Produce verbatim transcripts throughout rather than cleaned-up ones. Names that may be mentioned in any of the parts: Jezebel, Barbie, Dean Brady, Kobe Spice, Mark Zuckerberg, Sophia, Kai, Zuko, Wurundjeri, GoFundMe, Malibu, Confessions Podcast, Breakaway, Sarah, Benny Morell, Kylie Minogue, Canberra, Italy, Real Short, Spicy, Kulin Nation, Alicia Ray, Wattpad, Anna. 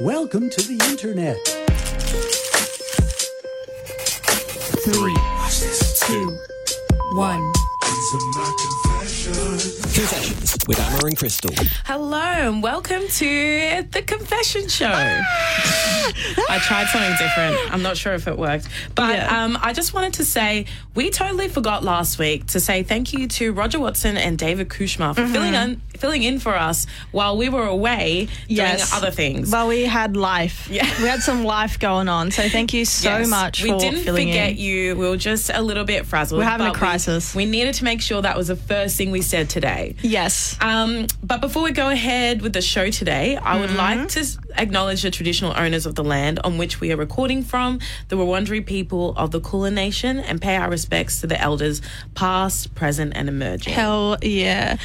Welcome to the internet. Three, two, one. Confessions with Amma and Crystal. Hello and welcome to the Confession Show. Ah! I tried something different. I'm not sure if it worked. But yeah. um, I just wanted to say we totally forgot last week to say thank you to Roger Watson and David Kushma for mm-hmm. filling in, filling in for us while we were away yes. doing other things. Well, we had life. Yeah. We had some life going on. So thank you so yes. much we for filling in. We didn't forget you. We were just a little bit frazzled. We're having a crisis. We, we needed to make sure that was the first thing we said today. Yes. Um, but before we go ahead with the show today, I mm-hmm. would like to acknowledge the traditional owners of the land on which we are recording from, the Wurundjeri people of the Kulin Nation, and pay our respects to the elders past, present and emerging. Hell yeah.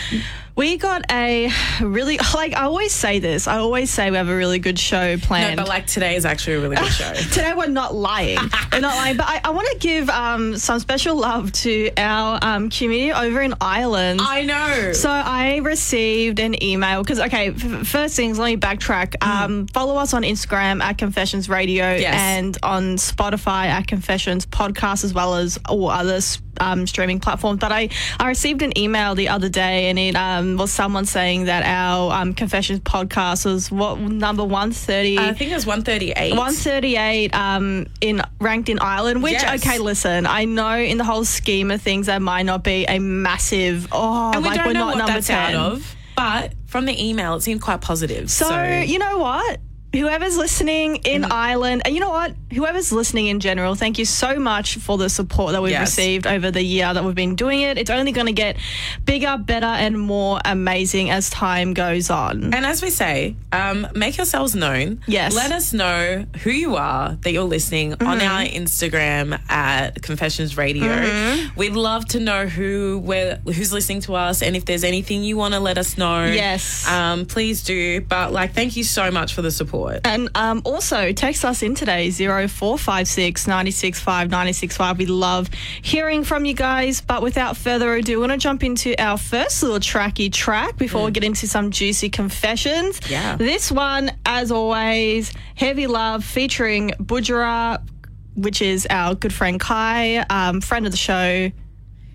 We got a really, like I always say this, I always say we have a really good show planned. No, but like today is actually a really good show. Today we're not lying. We're not lying. But I, I want to give um, some special love to our um, community over in Ireland. I know. So I received an email because, okay, f- first things, let me backtrack. Um, mm. Follow us on Instagram at Confessions Radio yes. and on Spotify at Confessions Podcast as well as all other um, streaming platforms. But I, I received an email the other day and it... Um, was someone saying that our um, Confessions podcast was what number one thirty? I think it was one thirty-eight. one thirty-eight um, in ranked in Ireland, which, yes. okay, listen, I know in the whole scheme of things that might not be a massive, oh, and we like don't we're know not what number that's ten. Out of, but from the email, it seemed quite positive. So, so. you know what? Whoever's listening in mm. Ireland, and you know what? Whoever's listening in general, thank you so much for the support that we've yes. received over the year that we've been doing it. It's only going to get bigger, better, and more amazing as time goes on. And as we say, um, make yourselves known. Yes. Let us know who you are that you're listening mm-hmm. on our Instagram at Confessions Radio. Mm-hmm. We'd love to know who we're, who's listening to us, and if there's anything you want to let us know, yes, um, please do. But like, thank you so much for the support. And um, also text us in today zero four five six nine six five nine six five. We love hearing from you guys. But without further ado, I want to jump into our first little tracky track before mm. we get into some juicy confessions. Yeah. This one, as always, Heavy Love featuring Butera, which is our good friend Kai, um, friend of the show.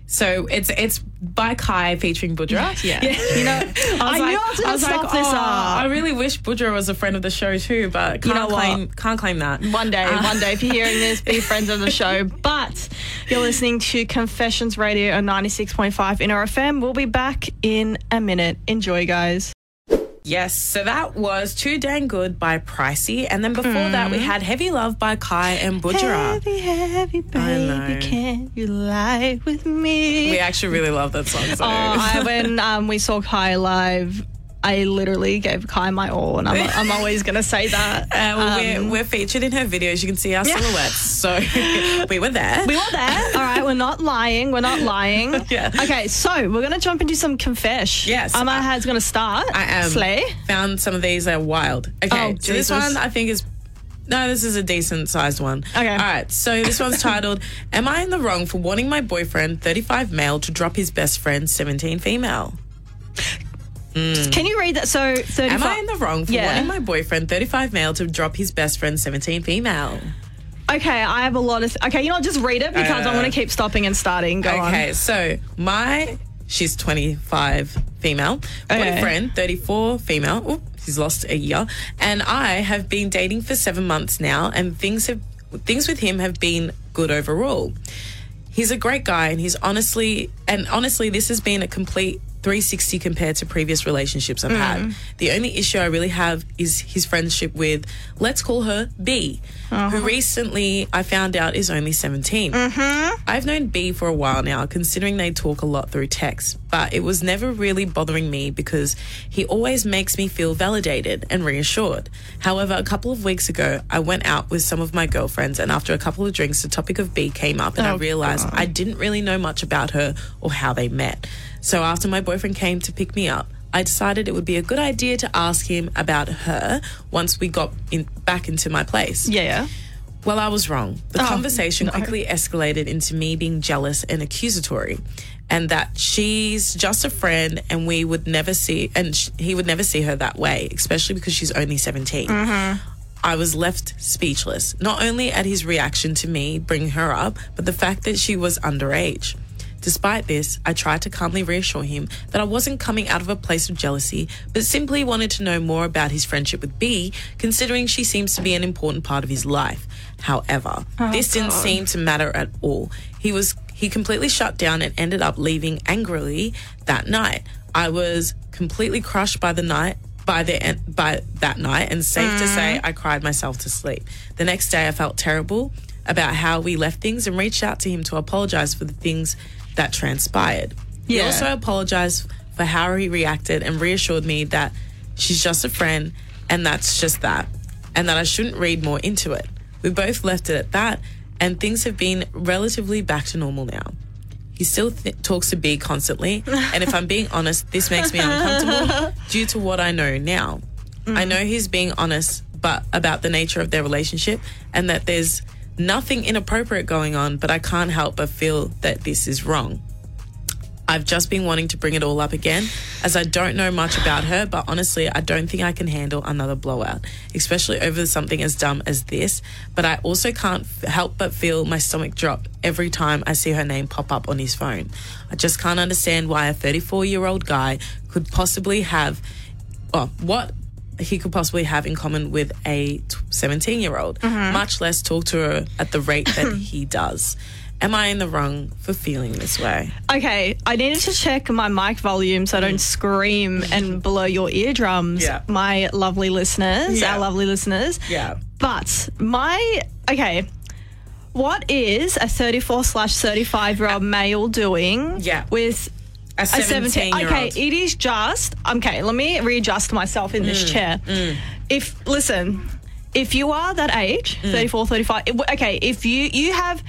So it's it's by Kai featuring Butera. Yeah. yeah. You know, I was I like, I, I was like, oh, this up. I really wish Butera was a friend of the show too, but can't, you know claim, can't claim that. One day, uh, one day, if you're hearing this, be friends of the show. But you're listening to Confessions Radio on ninety-six point five Inner F M. We'll be back in a minute. Enjoy, guys. Yes, so that was Too Dang Good by Pricey. And then before mm. that, we had Heavy Love by Kai and Butera. Heavy, heavy, baby, can you lie with me? We actually really love that song. So. Oh, I, when um, we saw Kai live, I literally gave Kai my all, and I'm, I'm always going to say that. Uh, well, um, we're, we're featured in her videos. You can see our yeah. silhouettes. So we were there. We were there. All right, we're not lying. We're not lying. yeah. Okay, so we're going to jump into some confesh. Yes. Amma um, has going to start. I am. Um, Slay. Found some of these that are wild. Okay, oh, so this one I think is... No, this is a decent-sized one. Okay. All right, so this one's titled, Am I in the Wrong for Wanting My Boyfriend, thirty-five male, to drop his best friend, seventeen female? Mm. Can you read that? So, thirty-five am I in the wrong for yeah. wanting my boyfriend, thirty-five male, to drop his best friend, seventeen female? Okay, I have a lot of. Th- okay, you know, I'll just read it because uh, I want to keep stopping and starting. Go okay, on. Okay, so my she's twenty-five female okay. boyfriend, thirty-four female. Oop, she's lost a year, and I have been dating for seven months now, and things have things with him have been good overall. He's a great guy, and he's honestly and honestly, this has been a complete three sixty compared to previous relationships I've mm. had. The only issue I really have is his friendship with, let's call her B, uh-huh. who recently I found out is only seventeen. Mm-hmm. I've known B for a while now, considering they talk a lot through text, but it was never really bothering me because he always makes me feel validated and reassured. However, a couple of weeks ago, I went out with some of my girlfriends, and after a couple of drinks, the topic of B came up, and oh, I realised I didn't really know much about her or how they met. So after my boyfriend came to pick me up, I decided it would be a good idea to ask him about her once we got in, back into my place. Yeah. Well, I was wrong. The oh, conversation no. quickly escalated into me being jealous and accusatory, and that she's just a friend and we would never see, and sh- he would never see her that way, especially because she's only seventeen. Mm-hmm. I was left speechless, not only at his reaction to me bring her up, but the fact that she was underage. Despite this, I tried to calmly reassure him that I wasn't coming out of a place of jealousy, but simply wanted to know more about his friendship with B, considering she seems to be an important part of his life. However, oh, this God. didn't seem to matter at all. He was he completely shut down and ended up leaving angrily that night. I was completely crushed by the night. By the by that night, and safe mm. to say, I cried myself to sleep. The next day, I felt terrible about how we left things and reached out to him to apologise for the things that transpired. Yeah. He also apologised for how he reacted and reassured me that she's just a friend and that's just that, and that I shouldn't read more into it. We both left it at that, and things have been relatively back to normal now. He still th- talks to B constantly, and if I'm being honest, this makes me uncomfortable due to what I know now. Mm. I know he's being honest but about the nature of their relationship and that there's nothing inappropriate going on, but I can't help but feel that this is wrong. I've just been wanting to bring it all up again, as I don't know much about her, but honestly, I don't think I can handle another blowout, especially over something as dumb as this. But I also can't f- help but feel my stomach drop every time I see her name pop up on his phone. I just can't understand why a thirty-four-year-old guy could possibly have, well, what he could possibly have in common with a seventeen-year-old, mm-hmm. much less talk to her at the rate that he does. Am I in the wrong for feeling this way? Okay, I needed to check my mic volume so I don't scream and blow your eardrums, yeah. my lovely listeners, yeah. our lovely listeners. Yeah. But my, okay, what is a thirty-four slash thirty-five-year-old male doing yeah. with a seventeen-year-old? Okay, it is just, okay, let me readjust myself in mm, this chair. Mm. If, listen, if you are that age, mm. thirty-four, thirty-five, okay, if you, you have...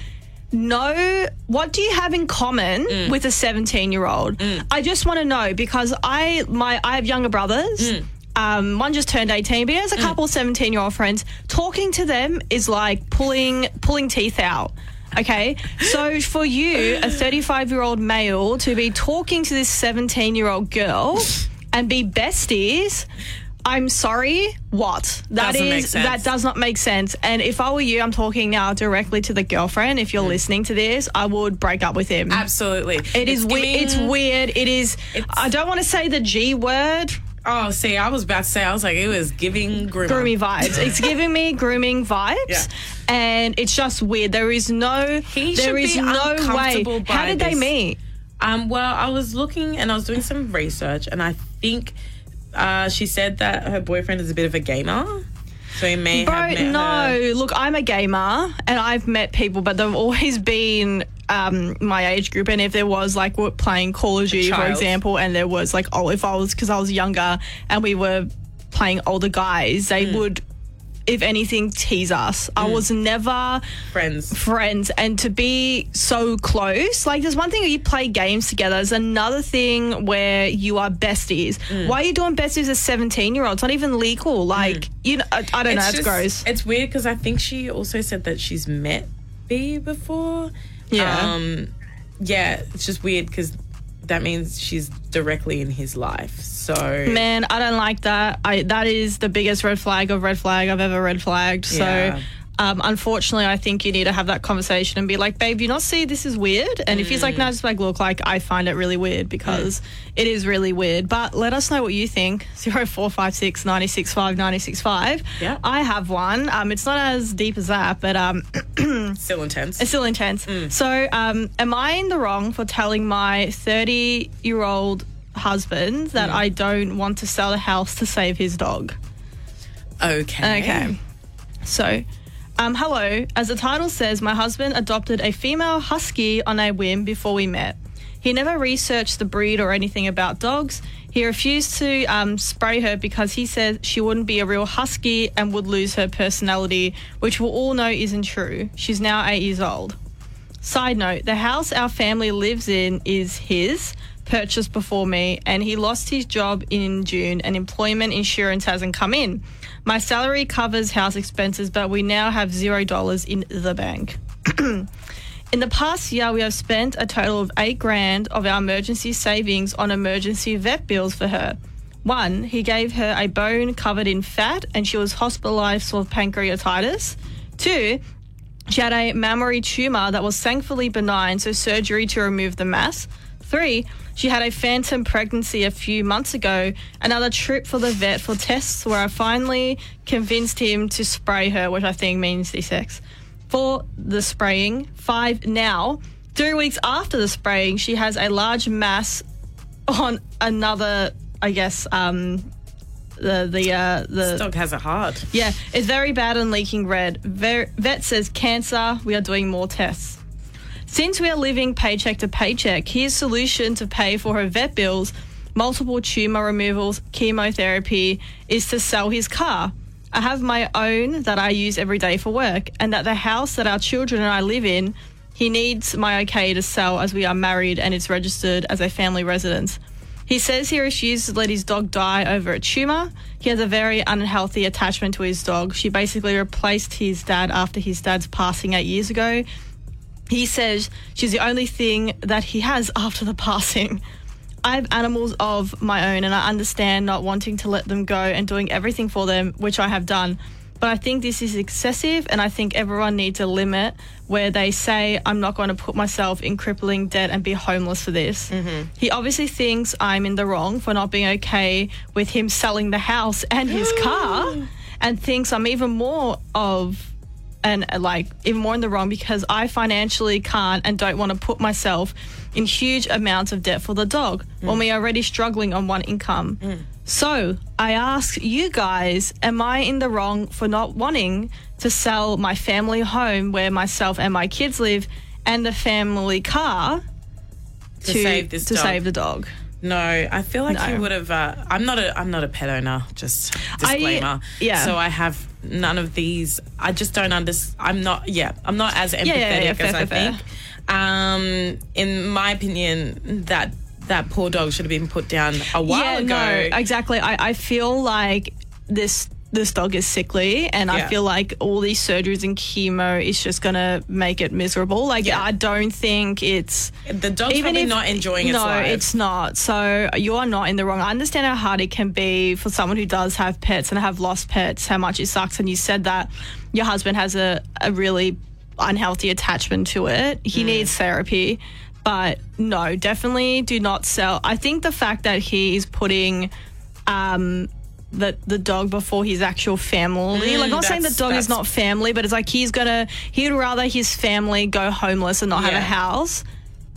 No, what do you have in common mm. with a seventeen-year-old? Mm. I just want to know because I my I have younger brothers. Mm. Um, one just turned eighteen, but he has a mm. couple of seventeen-year-old friends. Talking to them is like pulling pulling teeth out. Okay, so for you, a thirty-five-year-old male to be talking to this seventeen-year-old girl and be besties. I'm sorry, what? That Doesn't is make sense. That does not make sense. And if I were you, I'm talking now directly to the girlfriend. If you're mm. listening to this, I would break up with him. Absolutely. It it's is weird. It's weird. It is. It's, I don't want to say the G word. Oh, see, I was about to say, I was like, it was giving groomer. Groomy vibes. It's giving me grooming vibes. Yeah. And it's just weird. There is no. He there should is be no uncomfortable way. By How did this. They meet? Um. Well, I was looking and I was doing some research, and I think. Uh, she said that her boyfriend is a bit of a gamer. So he may Bro, have met no. her. Look, I'm a gamer and I've met people, but they've always been um, my age group. And if there was, like, we're playing Call of Duty, for example, and there was, like, oh, if I was, because I was younger and we were playing older guys, they mm. would, if anything, tease us. Mm. I was never... Friends. Friends. And to be so close, like, there's one thing where you play games together. There's another thing where you are besties. Mm. Why are you doing besties as seventeen-year-olds? It's not even legal. Like, mm. you know, I, I don't it's know. It's gross. It's weird because I think she also said that she's met B before. Yeah. Um, yeah, it's just weird because... That means she's directly in his life. So man, I don't like that. I that is the biggest red flag of red flag I've ever red flagged. So yeah. um, unfortunately, I think you need to have that conversation and be like, "Babe, you not see this is weird." And mm. if he's like, "No," just like look, like I find it really weird because mm. it is really weird. But let us know what you think. Zero four five six ninety six five ninety six five. Yeah, I have one. Um, it's not as deep as that, but um. Still intense. It's still intense. Mm. So, um, am I in the wrong for telling my thirty-year-old husband that mm. I don't want to sell a house to save his dog? Okay. Okay. So, um, hello. As the title says, my husband adopted a female husky on a whim before we met. He never researched the breed or anything about dogs. He refused to um, spray her because he said she wouldn't be a real husky and would lose her personality, which we all know isn't true. She's now eight years old. Side note, the house our family lives in is his, purchased before me, and he lost his job in June and employment insurance hasn't come in. My salary covers house expenses, but we now have zero dollars in the bank. In the past year, we have spent a total of eight grand of our emergency savings on emergency vet bills for her. One, he gave her a bone covered in fat and she was hospitalized for pancreatitis. Two, she had a mammary tumor that was thankfully benign, so surgery to remove the mass. Three, she had a phantom pregnancy a few months ago, another trip for the vet for tests where I finally convinced him to spray her, which I think means C-sex. Four, the spraying. Five, now, three weeks after the spraying, she has a large mass on another, I guess, um... The the uh, the this dog has it hard. Yeah, it's very bad and leaking red. Ver- vet says cancer. We are doing more tests. Since we are living paycheck to paycheck, here's solution to pay for her vet bills, multiple tumor removals, chemotherapy, is to sell his car. I have my own that I use every day for work, and that the house that our children and I live in, he needs my okay to sell as we are married and it's registered as a family residence. He says he refused to let his dog die over a tumour. He has a very unhealthy attachment to his dog. She basically replaced his dad after his dad's passing eight years ago. He says she's the only thing that he has after the passing. I have animals of my own and I understand not wanting to let them go and doing everything for them, which I have done. But I think this is excessive and I think everyone needs a limit where they say, I'm not going to put myself in crippling debt and be homeless for this. Mm-hmm. He obviously thinks I'm in the wrong for not being okay with him selling the house and his car, and thinks I'm even more of and like even more in the wrong because I financially can't and don't want to put myself in huge amounts of debt for the dog mm. when we're already struggling on one income. Mm. So I ask you guys, am I in the wrong for not wanting to sell my family home where myself and my kids live and the family car to, to, save, this to dog. save the dog? No, I feel like no. he would have. Uh, I'm not a. I'm not a pet owner. Just disclaimer. I, yeah. So I have none of these. I just don't understand. I'm not. Yeah. I'm not as empathetic yeah, yeah, yeah, fair, as I fair, think. Fair. Um, in my opinion, that. That poor dog should have been put down a while yeah, ago. No, exactly. I, I feel like this this dog is sickly and yeah. I feel like all these surgeries and chemo is just going to make it miserable. Like, yeah. I don't think it's... The dog's even probably if, not enjoying its no, life. No, it's not. So you are not in the wrong. I understand how hard it can be for someone who does have pets and have lost pets, how much it sucks. And you said that your husband has a, a really unhealthy attachment to it. He mm. needs therapy. But no, definitely do not sell. I think the fact that he is putting um, the, the dog before his actual family, mm, like I'm not saying the dog is not family, but it's like he's going to, he'd rather his family go homeless and not yeah. have a house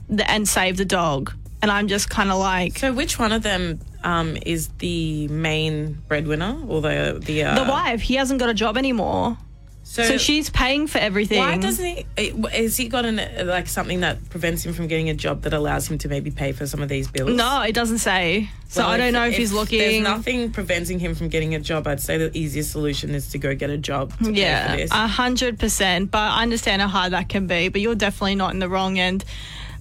th- and save the dog. And I'm just kind of like... So which one of them um, is the main breadwinner or the... The, uh, the wife. He hasn't got a job anymore. So, so she's paying for everything. Why doesn't he... Has he got an, like something that prevents him from getting a job that allows him to maybe pay for some of these bills? No, it doesn't say. So well, I don't if, know if, if he's looking... There's nothing preventing him from getting a job. I'd say the easiest solution is to go get a job to yeah, pay for this. Yeah, one hundred percent. But I understand how hard that can be. But you're definitely not in the wrong. And,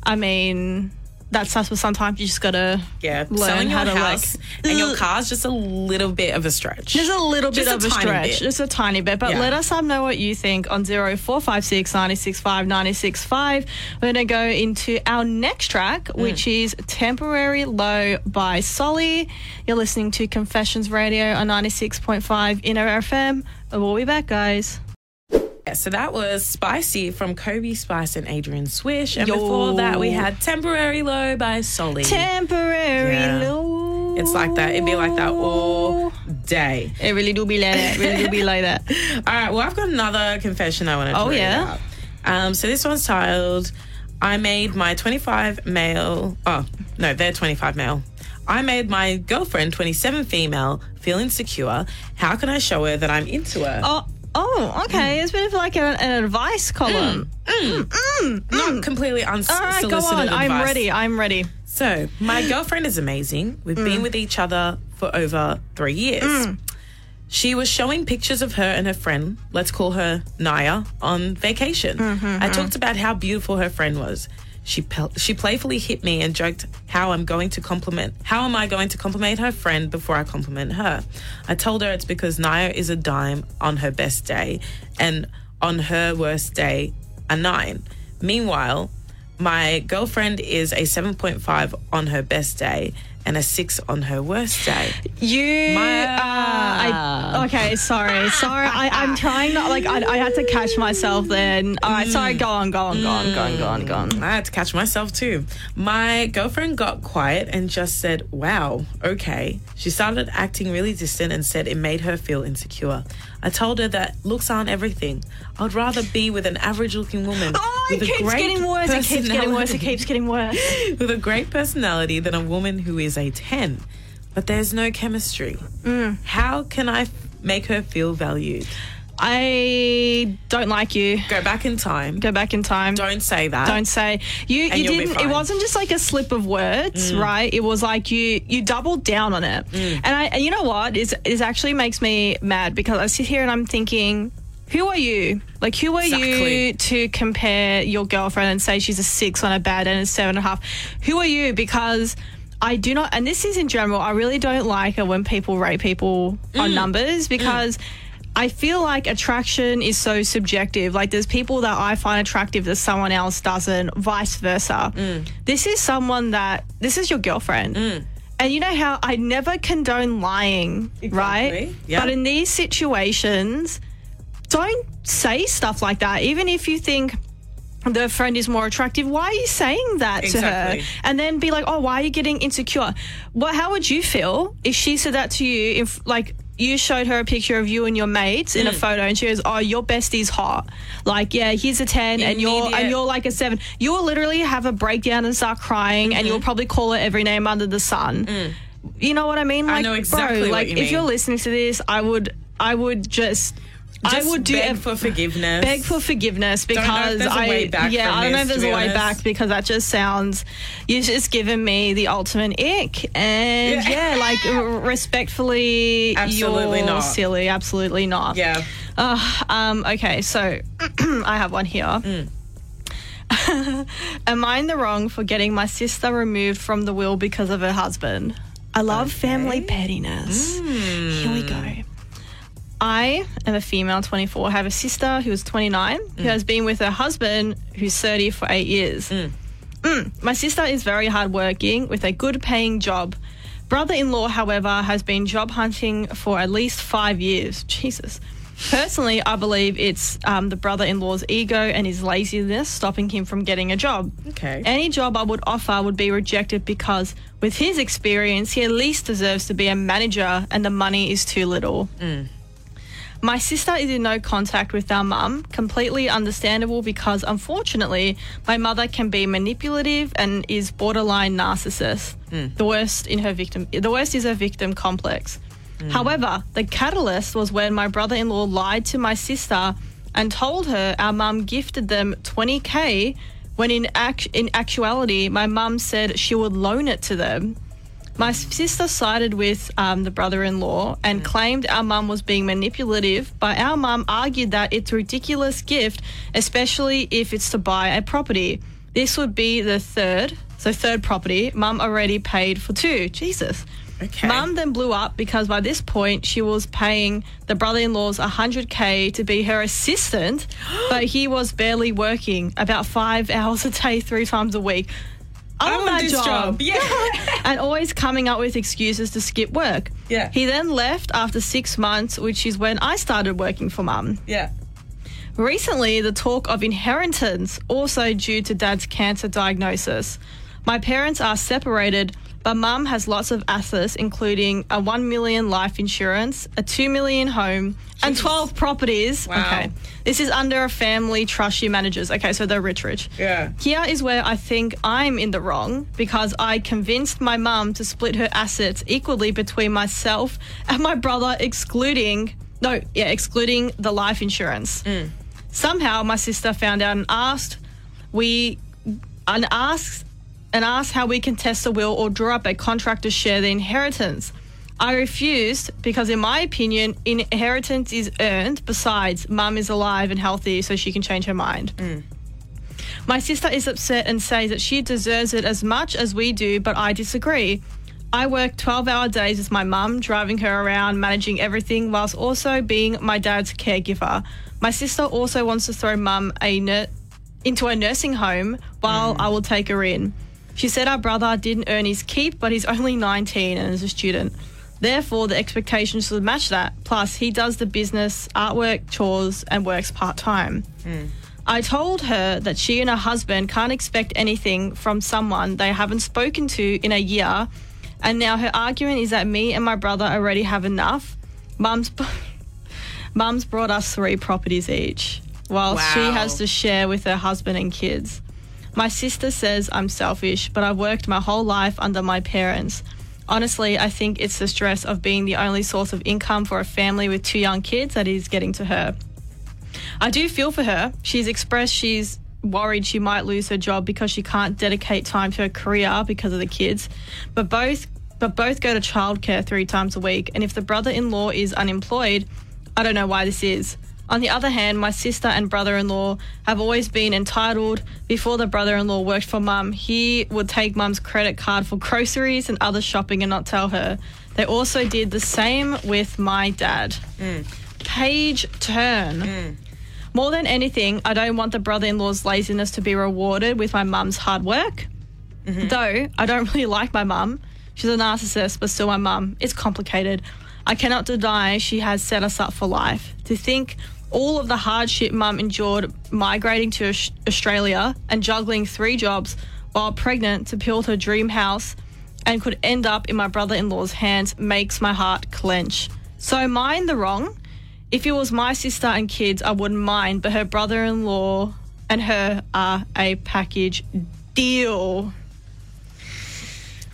I mean... That's us, but sometimes you just gotta yeah, learn selling how your to house like, and your car's just a little bit of a stretch. Just a little bit just of a, a stretch, bit. Just a tiny bit. But yeah. let us um, know what you think on zero four five six ninety six five ninety six five. We're gonna go into our next track, mm. which is "Temporary Low" by Solly. You're listening to Confessions Radio on ninety six point five Inner F M. We'll be back, guys. So that was Spicy from Kobe Spice and Adrian Swish. And Yo. before that, we had Temporary Low by Solly. Temporary yeah. Low. It's like that. It'd be like that all day. It really do be like that. It really do be like that. All right. Well, I've got another confession I wanted to oh, read yeah. out. Um, so this one's titled, I made my twenty-five male... Oh, no, they're twenty-five male. I made my girlfriend, twenty-seven female, feel insecure. How can I show her that I'm into her? Oh. Oh, okay. Mm. It's a bit of like an, an advice column. Mm. Mm. Mm. Mm. Not completely unsolicited advice. All right, go on. Advice. I'm ready. I'm ready. So, my girlfriend is amazing. We've mm. been with each other for over three years. Mm. She was showing pictures of her and her friend, let's call her Naya, on vacation. Mm-hmm. I talked about how beautiful her friend was. She pel- she playfully hit me and joked how I'm going to compliment how am I going to compliment her friend before I compliment her. I told her it's because Naya is a dime on her best day and on her worst day a nine. Meanwhile, my girlfriend is a seven point five on her best day and a six on her worst day. You my, uh, I, okay, sorry, sorry. I, I'm trying not, like, I, I had to catch myself then. All right, mm. sorry, go on, go on, mm. go on, go on, go on, go on. I had to catch myself too. My girlfriend got quiet and just said, wow, okay. She started acting really distant and said it made her feel insecure. I told her that looks aren't everything. I'd rather be with an average-looking woman. Oh, with it keeps a great getting worse, it keeps getting worse, it keeps getting worse. With a great personality than a woman who is a ten. But there's no chemistry. Mm. How can I f- make her feel valued? I don't like you. Go back in time. Go back in time. Don't say that. Don't say you. You didn't. It wasn't just like a slip of words, mm. right? It was like you. You doubled down on it, mm. and I. And you know what? Is is actually makes me mad because I sit here and I'm thinking, who are you? Like, who are exactly. you to compare your girlfriend and say she's a six on a bad and a seven and a half? Who are you? Because I do not. And this is in general. I really don't like it when people rate people mm. on numbers because. Mm. I feel like attraction is so subjective. Like, there's people that I find attractive that someone else doesn't, vice versa. Mm. This is someone that... This is your girlfriend. Mm. And you know how I never condone lying, exactly. right? Yep. But in these situations, don't say stuff like that. Even if you think... the friend is more attractive. Why are you saying that exactly. to her? And then be like, oh, why are you getting insecure? Well, how would you feel if she said that to you? If like you showed her a picture of you and your mates in mm. a photo, and she goes, oh, your bestie's hot. Like, yeah, he's a ten, Immediate. and you're and you're like a seven. You will literally have a breakdown and start crying, mm-hmm. and you'll probably call her every name under the sun. Mm. You know what I mean? Like, I know exactly. Bro, like, what you mean. If you're listening to this, I would, I would just. Just I would do beg ev- for forgiveness. Beg for forgiveness because I yeah I don't know if there's a way back, yeah, this, know way back because that just sounds you've just given me the ultimate ick and yeah, yeah like respectfully absolutely you're not silly absolutely not yeah uh, um okay so I have one here. Mm. Am I in the wrong for getting my sister removed from the will because of her husband? I love okay. family pettiness. Mm. Here we go. I am a female, twenty-four. I have a sister who is twenty-nine, mm. who has been with her husband, who's thirty, for eight years. Mm. Mm. My sister is very hardworking with a good-paying job. Brother-in-law, however, has been job hunting for at least five years. Jesus. Personally, I believe it's um, the brother-in-law's ego and his laziness stopping him from getting a job. Okay. Any job I would offer would be rejected because with his experience, he at least deserves to be a manager and the money is too little. Mm. My sister is in no contact with our mum, completely understandable because, unfortunately, my mother can be manipulative and is borderline narcissist. Mm. The worst in her victim, the worst is her victim complex. Mm. However, the catalyst was when my brother-in-law lied to my sister and told her our mum gifted them twenty K when in act- in actuality, my mum said she would loan it to them. My sister sided with um, the brother-in-law and mm. claimed our mum was being manipulative, but our mum argued that it's a ridiculous gift, especially if it's to buy a property. This would be the third, so third property. Mum already paid for two. Jesus. Okay. Mum then blew up because by this point she was paying the brother-in-law's one hundred K to be her assistant, but he was barely working, about five hours a day, three times a week. I want, I want that job. job. Yeah. And always coming up with excuses to skip work. Yeah. He then left after six months, which is when I started working for Mum. Yeah. Recently, the talk of inheritance, also due to Dad's cancer diagnosis. My parents are separated, but Mum has lots of assets, including a one million dollars life insurance, a two million dollars home, Jeez. and twelve properties. Wow. Okay. This is under a family trust she manages. Okay, so they're rich, rich. Yeah. Here is where I think I'm in the wrong because I convinced my mum to split her assets equally between myself and my brother, excluding no, yeah, excluding the life insurance. Mm. Somehow my sister found out and asked we and asked and asked how we can contest the will or draw up a contract to share the inheritance. I refused because, in my opinion, inheritance is earned. Besides, Mum is alive and healthy, so she can change her mind. Mm. My sister is upset and says that she deserves it as much as we do, but I disagree. I work twelve-hour days with my mum, driving her around, managing everything, whilst also being my dad's caregiver. My sister also wants to throw mum a nur- into a nursing home while mm. I will take her in. She said our brother didn't earn his keep, but he's only nineteen and is a student. Therefore, the expectations should match that. Plus, he does the business, artwork, chores, and works part-time. Mm. I told her that she and her husband can't expect anything from someone they haven't spoken to in a year, and now her argument is that me and my brother already have enough. Mum's Mum's brought us three properties each, while wow. she has to share with her husband and kids. My sister says I'm selfish, but I've worked my whole life under my parents. Honestly, I think it's the stress of being the only source of income for a family with two young kids that is getting to her. I do feel for her. She's expressed she's worried she might lose her job because she can't dedicate time to her career because of the kids, but both but both go to childcare three times a week, and if the brother-in-law is unemployed, I don't know why this is. On the other hand, my sister and brother-in-law have always been entitled. Before the brother-in-law worked for mum, he would take mum's credit card for groceries and other shopping and not tell her. They also did the same with my dad. Mm. Page turn. Mm. More than anything, I don't want the brother-in-law's laziness to be rewarded with my mum's hard work. Mm-hmm. Though, I don't really like my mum. She's a narcissist, but still my mum. It's complicated. I cannot deny she has set us up for life. To think all of the hardship mum endured migrating to Australia and juggling three jobs while pregnant to build her dream house and could end up in my brother-in-law's hands makes my heart clench. So mind the wrong. If it was my sister and kids, I wouldn't mind, but her brother-in-law and her are a package deal.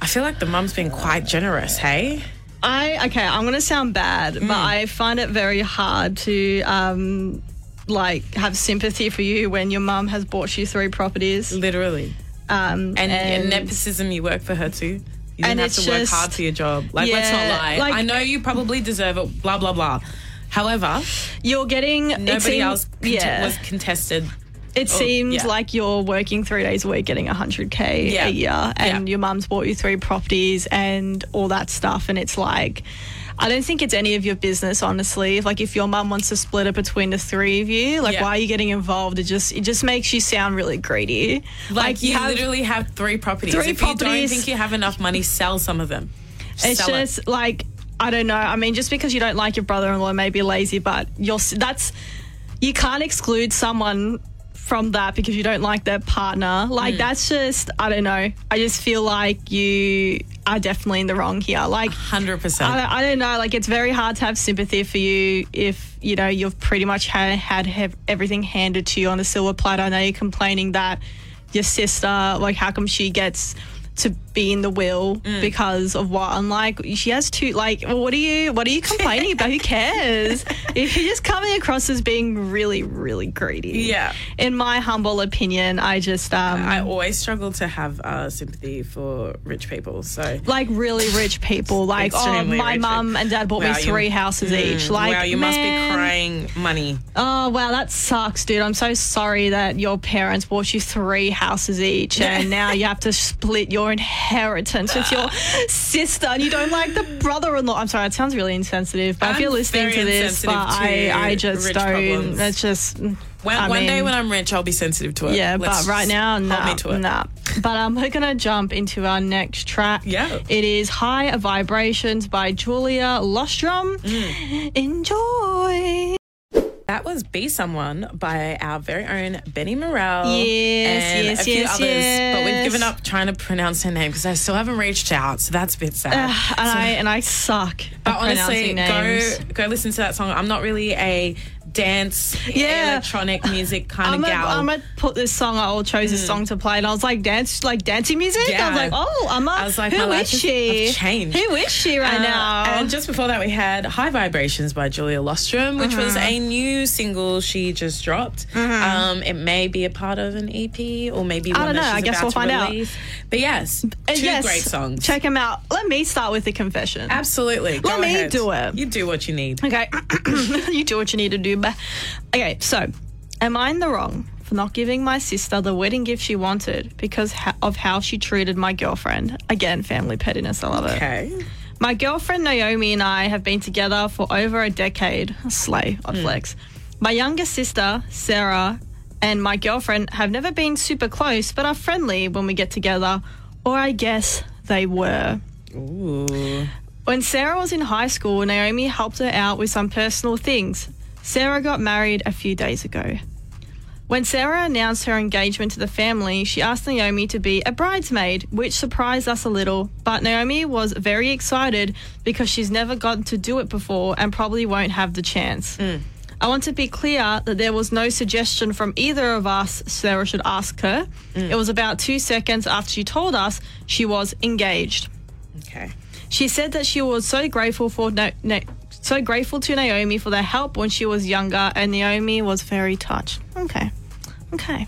I feel like the mum's been quite generous, hey? I okay, I'm going to sound bad, mm. but I find it very hard to um, like have sympathy for you when your mum has bought you three properties. Literally. Um, and, and, and nepotism, you work for her too. You didn't have to just, work hard for your job. Like, yeah, let's not lie. Like, I know you probably deserve it, blah, blah, blah. However, you're getting nobody seems, else cont- yeah. was contested. It or, seems yeah. like you're working three days a week, getting one hundred K yeah. a year, and yeah. your mum's bought you three properties and all that stuff. And it's like, I don't think it's any of your business, honestly. Like, if your mum wants to split it between the three of you, like, yeah. why are you getting involved? It just it just makes you sound really greedy. Like, like you, you have, literally have three properties. Three if properties, you don't think you have enough money, sell some of them. It's sell just it. like. I don't know. I mean, just because you don't like your brother-in-law may be lazy, but you're, that's you can't exclude someone from that because you don't like their partner. Like, mm. that's just, I don't know. I just feel like you are definitely in the wrong here. Like, one hundred percent. I, I don't know. Like, it's very hard to have sympathy for you if, you know, you've pretty much ha- had have everything handed to you on a silver platter. I know you're complaining that your sister, like, how come she gets to be in the will mm. because of what I'm like, she has two, like, well, what are you what are you complaining about? Who cares? If you're just coming across as being really, really greedy. Yeah. In my humble opinion, I just um I always struggle to have uh, sympathy for rich people. So like really rich people. Like, oh, my mum and dad bought wow, me three you, houses mm, each. Like, wow, you must man, be crying money. Oh wow, that sucks, dude. I'm so sorry that your parents bought you three houses each yeah. and now you have to split your inheritance with your sister, and you don't like the brother-in-law. I'm sorry, it sounds really insensitive, but I'm if you're listening to this, but I, I just don't. It's just when, one mean, day when I'm rich, I'll be sensitive to it. Yeah, Let's but right now, no, nah, no. Nah. But um, we're gonna jump into our next track. Yeah, it is "High Vibrations" by Julia Lustrum. Mm. Enjoy. That was Be Someone by our very own Benny Morell. Yes, and yes, a few yes, others. Yes. But we've given up trying to pronounce her name because I still haven't reached out, so that's a bit sad. Uh, so, and, I, and I suck but at honestly, pronouncing names. Go, go listen to that song. I'm not really a dance, yeah. electronic music kind I'm of gal. I'm going to put this song, I chose mm. this song to play, and I was like, dance, like dancing music? Yeah. I was like, oh, Amma, I was like, who is she? I've changed. Who is she right uh, now? And just before that, we had High Vibrations by Julia Lustrum, which uh-huh. was a new single she just dropped. Uh-huh. Um, it may be a part of an E P or maybe one I don't know. That she's I guess about we'll to find release. Out. But yes, two yes, great songs. Check them out. Let me start with the confession. Absolutely. Go Let me ahead. do it. You do what you need. Okay. You do what you need to do. Okay, so am I in the wrong for not giving my sister the wedding gift she wanted because of how she treated my girlfriend. Again, family pettiness. I love it. Okay. My girlfriend Naomi and I have been together for over a decade. Slay, odd mm. flex. My younger sister, Sarah, and my girlfriend have never been super close but are friendly when we get together, or I guess they were. Ooh. When Sarah was in high school, Naomi helped her out with some personal things. Sarah got married a few days ago. When Sarah announced her engagement to the family, she asked Naomi to be a bridesmaid, which surprised us a little, but Naomi was very excited because she's never gotten to do it before and probably won't have the chance. Mm. I want to be clear that there was no suggestion from either of us Sarah should ask her. Mm. It was about two seconds after she told us she was engaged. Okay. She said that she was so grateful for Na- Na- so grateful to Naomi for their help when she was younger, and Naomi was very touched. Okay. Okay.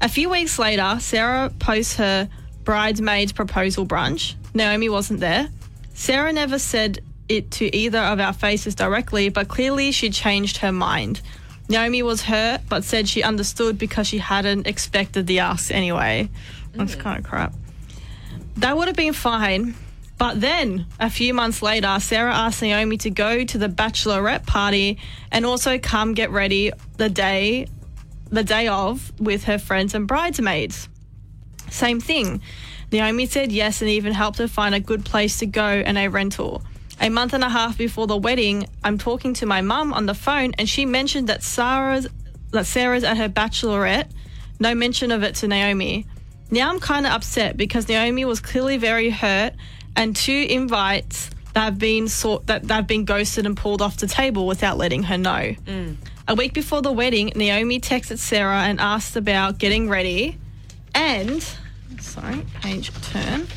A few weeks later, Sarah posts her bridesmaid proposal brunch. Naomi wasn't there. Sarah never said it to either of our faces directly, but clearly she changed her mind. Naomi was hurt, but said she understood because she hadn't expected the ask anyway. Mm. That's kind of crap. That would have been fine. But then, a few months later, Sarah asked Naomi to go to the bachelorette party and also come get ready the day the day of with her friends and bridesmaids. Same thing. Naomi said yes and even helped her find a good place to go and a rental. A month and a half before the wedding, I'm talking to my mum on the phone and she mentioned that Sarah's, that Sarah's at her bachelorette. No mention of it to Naomi. Now I'm kind of upset because Naomi was clearly very hurt, and two invites that have been sort that have been ghosted and pulled off the table without letting her know. Mm. A week before the wedding, Naomi texted Sarah and asked about getting ready and sorry, change turn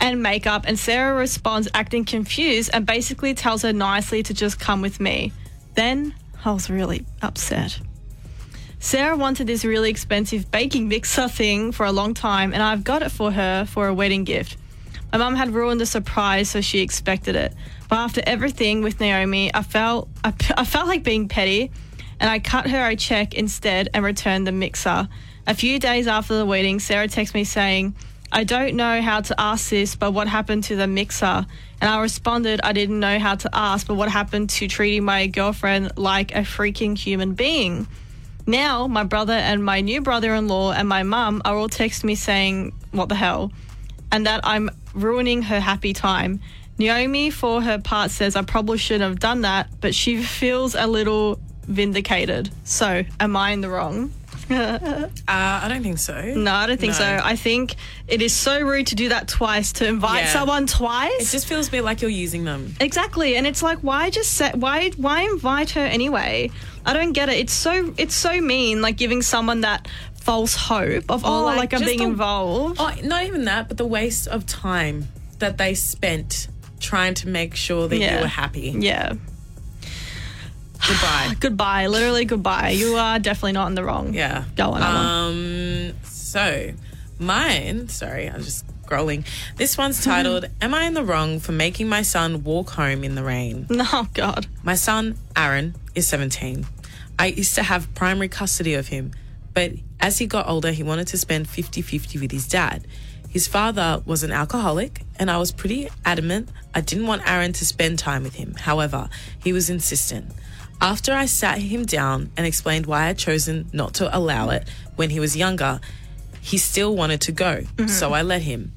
and makeup, and Sarah responds acting confused and basically tells her nicely to just come with me. Then I was really upset. Sarah wanted this really expensive baking mixer thing for a long time, and I've got it for her for a wedding gift. My mum had ruined the surprise, so she expected it. But after everything with Naomi, I felt I, I felt like being petty, and I cut her a check instead and returned the mixer. A few days after the wedding, Sarah texted me saying, "I don't know how to ask this, but what happened to the mixer?" And I responded, "I didn't know how to ask, but what happened to treating my girlfriend like a freaking human being?" Now, my brother and my new brother-in-law and my mum are all texting me saying, "What the hell?" and that I'm ruining her happy time. Naomi, for her part, says I probably shouldn't have done that, but she feels a little vindicated. So, am I in the wrong? uh, I don't think so. No, I don't think no. so. I think it is so rude to do that twice, to invite yeah. someone twice. It just feels a bit like you're using them. Exactly. And it's like, why just say, why why invite her anyway? I don't get it. It's so it's so mean, like giving someone that false hope of, oh, like, like I'm being the, involved. Oh, not even that, but the waste of time that they spent trying to make sure that yeah. you were happy. Yeah. Goodbye. Goodbye. Literally goodbye. You are definitely not in the wrong. Yeah. Go on, Anna. Um, so, mine, sorry, I'm just scrolling. This one's titled, "Am I in the wrong for making my son walk home in the rain?" Oh, God. My son, Aaron, is seventeen. I used to have primary custody of him, but as he got older, he wanted to spend fifty-fifty with his dad. His father was an alcoholic, and I was pretty adamant I didn't want Aaron to spend time with him. However, he was insistent. After I sat him down and explained why I had chosen not to allow it when he was younger, he still wanted to go, mm-hmm. so I let him.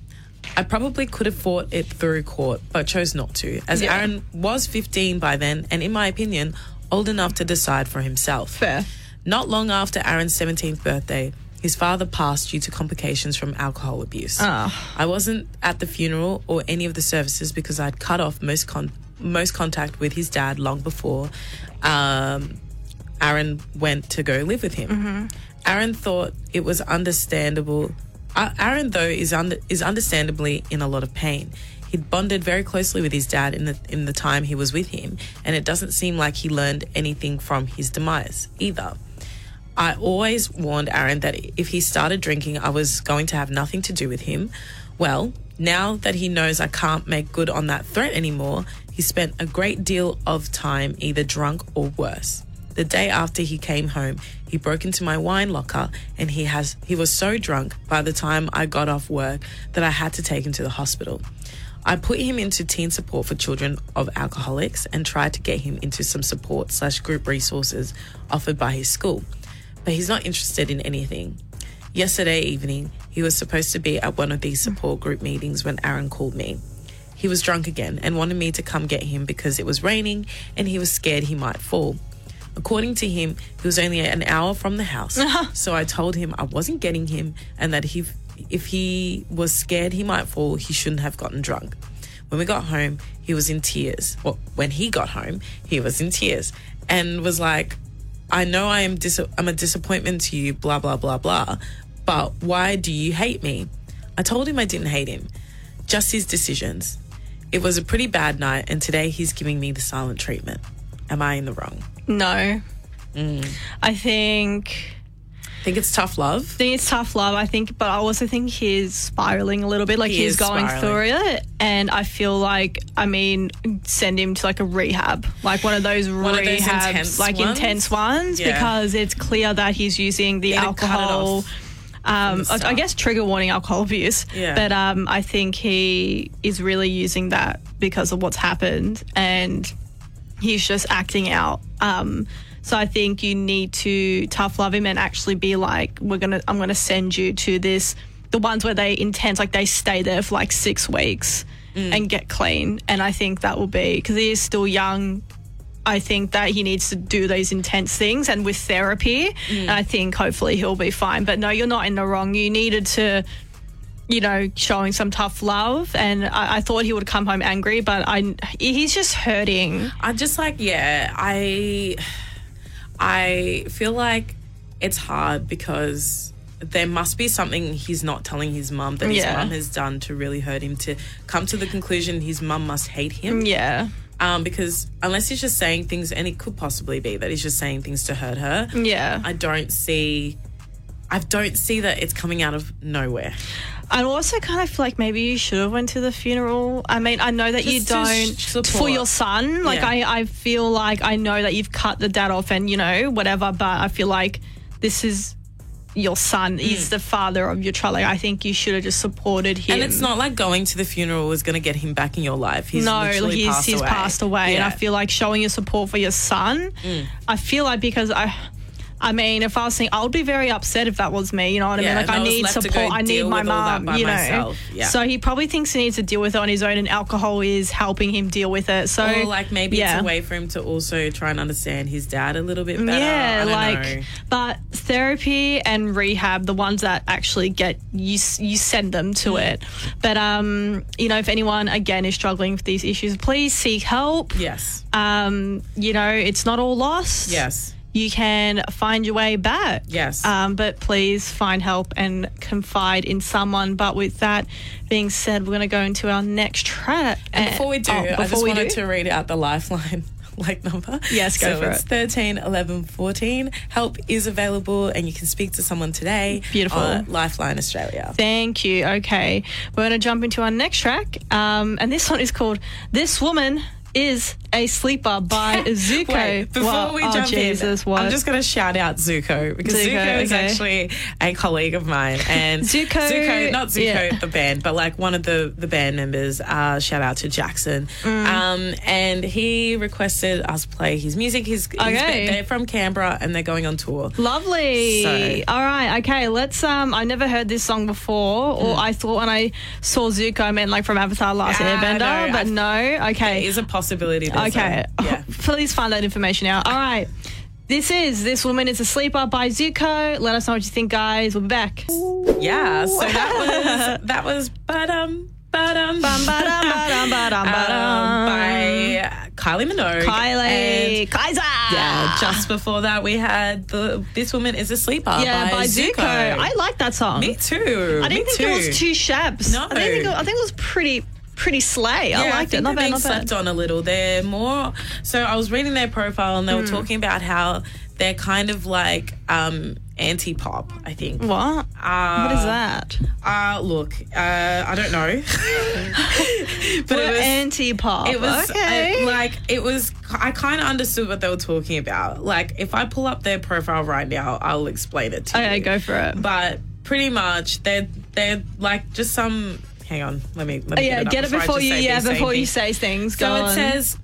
I probably could have fought it through court, but chose not to, as yeah. Aaron was fifteen by then and, in my opinion, old enough to decide for himself. Fair. Not long after Aaron's seventeenth birthday, his father passed due to complications from alcohol abuse. Oh. I wasn't at the funeral or any of the services because I'd cut off most con- most contact with his dad long before um, Aaron went to go live with him. Mm-hmm. Aaron thought it was understandable. Uh, Aaron, though, is under- is understandably in a lot of pain. He'd bonded very closely with his dad in the in the time he was with him, and it doesn't seem like he learned anything from his demise either. I always warned Aaron that if he started drinking, I was going to have nothing to do with him. Well, now that he knows I can't make good on that threat anymore, he spent a great deal of time either drunk or worse. The day after he came home, he broke into my wine locker and he has he was so drunk by the time I got off work that I had to take him to the hospital. I put him into teen support for children of alcoholics and tried to get him into some support slash group resources offered by his school, but he's not interested in anything. Yesterday evening, he was supposed to be at one of these support group meetings when Aaron called me. He was drunk again and wanted me to come get him because it was raining and he was scared he might fall. According to him, he was only an hour from the house, so I told him I wasn't getting him and that he, if he was scared he might fall, he shouldn't have gotten drunk. When we got home, he was in tears. Well, when he got home, he was in tears and was like, I know I am dis- I'm a disappointment to you, blah, blah, blah, blah, but why do you hate me? I told him I didn't hate him, just his decisions. It was a pretty bad night and today he's giving me the silent treatment. Am I in the wrong? No. Mm. I think... I think it's tough love. I think it's tough love, I think. But I also think he's spiralling a little bit. Like, he he's going spiraling. through it. And I feel like, I mean, send him to, like, a rehab. Like, one of those one rehabs. Of those intense like, ones? intense ones. Yeah. Because it's clear that he's using the yeah, alcohol... Um, I guess trigger warning alcohol abuse, yeah. but um, I think he is really using that because of what's happened and he's just acting out. Um, so I think you need to tough love him and actually be like, we're gonna, I'm going to send you to this, the ones where they intense, like they stay there for like six weeks mm. and get clean. And I think that will be, because he is still young, I think that he needs to do those intense things and with therapy, mm. and I think hopefully he'll be fine. But no, you're not in the wrong. You needed to, you know, showing some tough love. And I, I thought he would come home angry, but I, he's just hurting. I'm just like, yeah, I, I feel like it's hard because there must be something he's not telling his mum that his yeah. mum has done to really hurt him, to come to the conclusion his mum must hate him. Yeah. Um, because unless he's just saying things, and it could possibly be that he's just saying things to hurt her. Yeah. I don't see, I don't see that it's coming out of nowhere. I also kind of feel like maybe you should have went to the funeral. I mean, I know that just you don't, support. for your son. Like, yeah. I, I feel like I know that you've cut the dad off and, you know, whatever, but I feel like this is... your son mm. is the father of your child. Like, I think you should have just supported him. And it's not like going to the funeral is going to get him back in your life. He's no, literally he's, passed he's away. passed away. Yeah. And I feel like showing your support for your son, mm. I feel like because I, I mean, if I was saying, I would be very upset if that was me. You know what yeah, I mean? Like, I, I need support. I need my mum, you know. Myself. Yeah. So he probably thinks he needs to deal with it on his own, and alcohol is helping him deal with it. So, or like maybe yeah. it's a way for him to also try and understand his dad a little bit better. Yeah, I don't like, know. But therapy and rehab, the ones that actually get you, you send them to mm. it. But um, you know, if anyone again is struggling with these issues, please seek help. Yes. Um, you know, it's not all lost. Yes. You can find your way back. Yes. Um, but please find help and confide in someone. But with that being said, we're going to go into our next track. And before we do, oh, before I just wanted do? to read out the lifeline like number. Yes, go so for it. So it's thirteen eleven fourteen. Help is available and you can speak to someone today. Beautiful. On Lifeline Australia. Thank you. Okay. We're going to jump into our next track. Um, and this one is called This Woman Is a Sleeper by Zuko. Wait, before well, we jump oh, Jesus, in, what? I'm just going to shout out Zuko because Zuko, Zuko okay. is actually a colleague of mine. And Zuko, Zuko, not Zuko, yeah. the band, but like one of the, the band members. Uh, shout out to Jackson. Mm. Um, and he requested us play his music. He's, okay. he's been, they're from Canberra and they're going on tour. Lovely. So. All right. Okay. Let's. Um, I never heard this song before, or mm. I thought when I saw Zuko, I meant like from Avatar: Last yeah, Airbender, no, but I've, no. Okay. It is a possibility. Okay, yeah. Please find that information out. All right, this is This Woman Is a Sleeper by Zuko. Let us know what you think, guys. We'll be back. Yeah, so that was that was ba-dum, ba-dum, ba-dum, ba-dum, ba-dum, ba-dum, by Kylie Minogue. Kylie. Kaiser. Yeah, just before that we had the This Woman Is a Sleeper yeah, by, by Zuko. Zuko. I like that song. Me too. I didn't Me think too. it was too shabs. No. I, didn't think it, I think it was pretty... pretty slay. I yeah, liked I it. Not bad, not slept bad. on a little. They're more... So I was reading their profile and they mm. were talking about how they're kind of like... Um, anti-pop, I think. What? Uh, what is that? Uh, look, uh, I don't know. But it was anti-pop. It was okay. I, like it was. I kind of understood what they were talking about. Like, if I pull up their profile right now, I'll explain it to okay, you. Okay, go for it. But pretty much, they're they're like just some. Hang on, let me. Let me oh, yeah, get it, get it before you. Yeah, things, before you say things. Go so on. It says.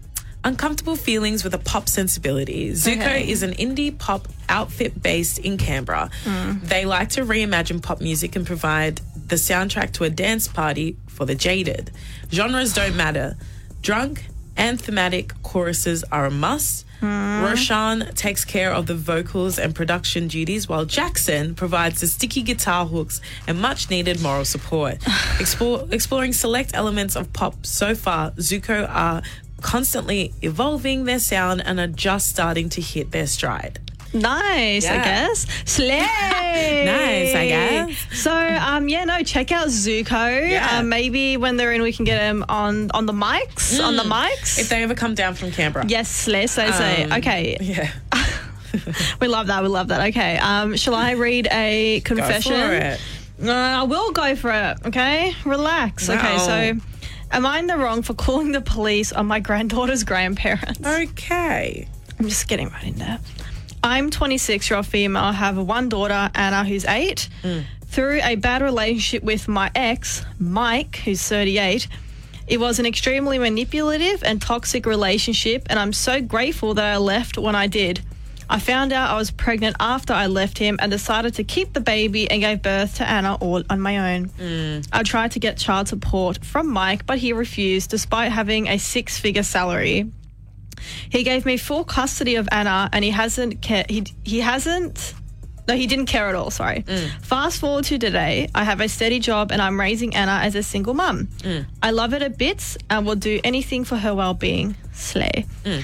Uncomfortable feelings with a pop sensibility. Zuko okay. is an indie pop outfit based in Canberra. Mm. They like to reimagine pop music and provide the soundtrack to a dance party for the jaded. Genres don't matter. Drunk and thematic choruses are a must. Mm. Roshan takes care of the vocals and production duties, while Jackson provides the sticky guitar hooks and much needed moral support. Explore, exploring select elements of pop so far, Zuko are constantly evolving their sound and are just starting to hit their stride. Nice, yeah. I guess. Slay. Nice, I guess. So, um, yeah, no, check out Zuko. Yeah. Uh, maybe when they're in, we can get them on, on the mics, mm. on the mics. If they ever come down from Canberra. Yes, slay, slay, slay. Um, okay. Yeah. We love that. We love that. Okay. Um, shall I read a confession? Go for it. Uh, I will go for it. Okay. Relax. No. Okay, so... Am I in the wrong for calling the police on my granddaughter's grandparents? Okay. I'm just getting right in there. I'm twenty-six-year-old female. I have one daughter, Anna, who's eight. Mm. Through a bad relationship with my ex, Mike, who's thirty-eight, it was an extremely manipulative and toxic relationship, and I'm so grateful that I left when I did. I found out I was pregnant after I left him and decided to keep the baby and gave birth to Anna all on my own. Mm. I tried to get child support from Mike, but he refused despite having a six-figure salary. He gave me full custody of Anna and he hasn't care- he, he hasn't... No, he didn't care at all, sorry. Mm. Fast forward to today, I have a steady job and I'm raising Anna as a single mum. Mm. I love it a bit and will do anything for her well-being. Slay. Mm.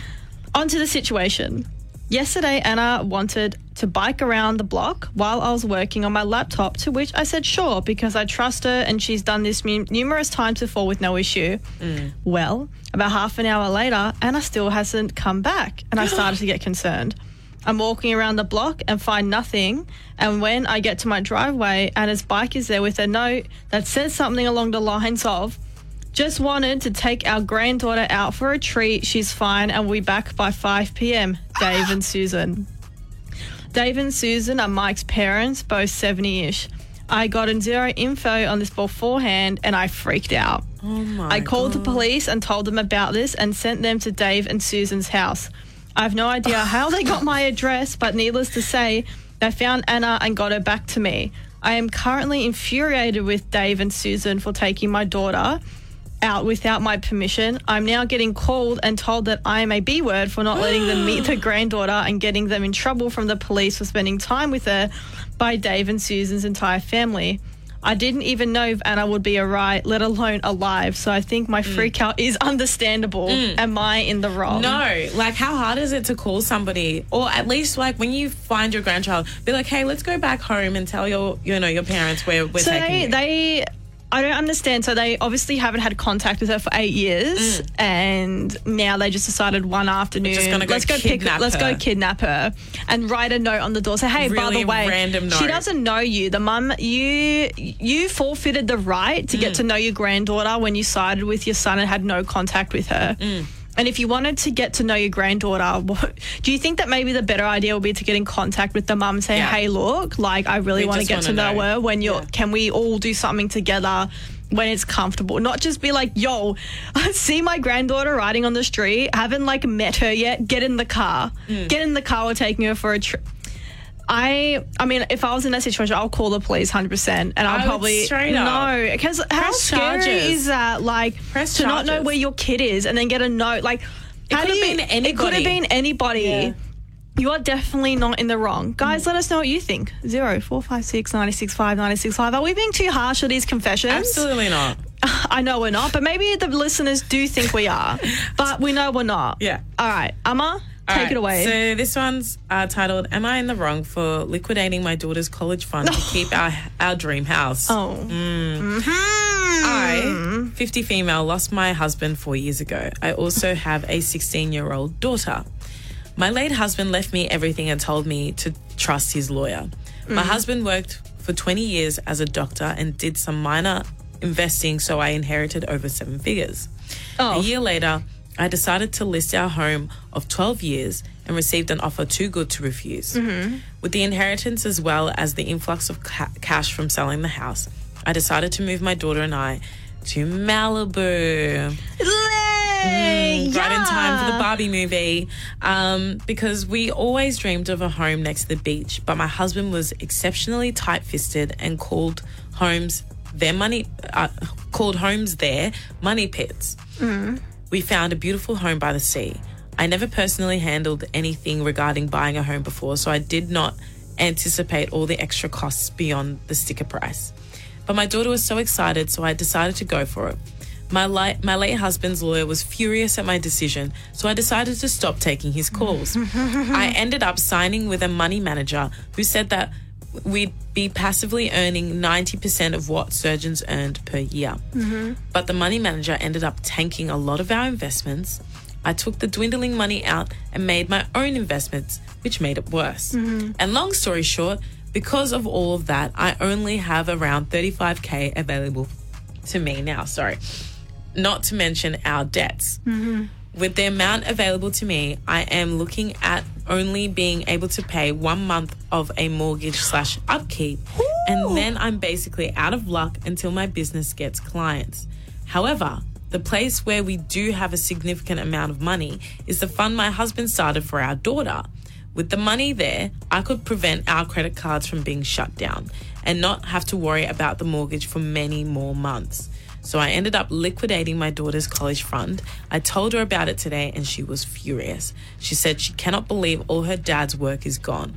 On to the situation. Yesterday, Anna wanted to bike around the block while I was working on my laptop, to which I said sure because I trust her and she's done this m- numerous times before with no issue. Mm. Well, about half an hour later, Anna still hasn't come back and I started to get concerned. I'm walking around the block and find nothing, and when I get to my driveway, Anna's bike is there with a note that says something along the lines of, "Just wanted to take our granddaughter out for a treat. She's fine and we'll be back by five p.m. Dave and Susan. Dave and Susan are Mike's parents, both seventy-ish. I got in zero info on this beforehand and I freaked out. Oh my I called God. the police and told them about this and sent them to Dave and Susan's house. I have no idea how they got my address, but needless to say, they found Anna and got her back to me. I am currently infuriated with Dave and Susan for taking my daughter out without my permission. I'm now getting called and told that I am a B word for not letting them meet their granddaughter and getting them in trouble from the police for spending time with her by Dave and Susan's entire family. I didn't even know if Anna would be alright, let alone alive, so I think my mm. freak out is understandable. Mm. Am I in the wrong? No. Like, how hard is it to call somebody, or at least, like, when you find your grandchild, be like, hey, let's go back home and tell your, you know, your parents where we're so taking they, you. they... I don't understand. So they obviously haven't had contact with her for eight years, mm. and now they just decided one afternoon, just gonna go let's go pick, her. let's go kidnap her, and write a note on the door. Say, hey, really by the way, random note. She doesn't know you. The mum, you you forfeited the right to mm. get to know your granddaughter when you sided with your son and had no contact with her. Mm. And if you wanted to get to know your granddaughter, what, do you think that maybe the better idea would be to get in contact with the mum and say, yeah. hey, look, like, I really want to get to know, know her. When you're, yeah. can we all do something together when it's comfortable? Not just be like, yo, I see my granddaughter riding on the street, haven't, like, met her yet, get in the car. Mm. Get in the car, we're taking her for a trip. I I mean, if I was in that situation, I'll call the police one hundred percent and I'll I probably... straight up. No, because how scary charges. is that? Like, Press to charges. not know where your kid is and then get a note. Like, it could have been anybody. It could have been anybody. Yeah. You are definitely not in the wrong. Guys, mm. let us know what you think. zero four five six nine six five nine six five. Are we being too harsh on these confessions? Absolutely not. I know we're not, but maybe the listeners do think we are. But we know we're not. Yeah. All right. Amma? All Take right, it away. So this one's uh, titled, Am I in the Wrong for Liquidating My Daughter's College Fund to Keep Our our Dream House? Oh. Mm. Mm-hmm. I, fifty female, lost my husband four years ago. I also have a sixteen-year-old daughter. My late husband left me everything and told me to trust his lawyer. Mm. My husband worked for twenty years as a doctor and did some minor investing, so I inherited over seven figures. Oh. A year later, I decided to list our home of twelve years and received an offer too good to refuse. Mm-hmm. With the inheritance as well as the influx of ca- cash from selling the house, I decided to move my daughter and I to Malibu. Mm, yeah. Right in time for the Barbie movie, um, because we always dreamed of a home next to the beach, but my husband was exceptionally tight-fisted and called homes their money uh, called homes their money pits. Mm. We found a beautiful home by the sea. I never personally handled anything regarding buying a home before, so I did not anticipate all the extra costs beyond the sticker price. But my daughter was so excited, so I decided to go for it. My, li- my late husband's lawyer was furious at my decision, so I decided to stop taking his calls. I ended up signing with a money manager who said that we'd be passively earning ninety percent of what surgeons earned per year. Mm-hmm. But the money manager ended up tanking a lot of our investments. I took the dwindling money out and made my own investments, which made it worse. Mm-hmm. And long story short, because of all of that, I only have around thirty-five K available to me now, sorry. Not to mention our debts. Mm-hmm. With the amount available to me, I am looking at only being able to pay one month of a mortgage slash upkeep. Ooh. And then I'm basically out of luck until my business gets clients. However, the place where we do have a significant amount of money is the fund my husband started for our daughter. With the money there, I could prevent our credit cards from being shut down and not have to worry about the mortgage for many more months. So I ended up liquidating my daughter's college fund. I told her about it today and she was furious. She said she cannot believe all her dad's work is gone.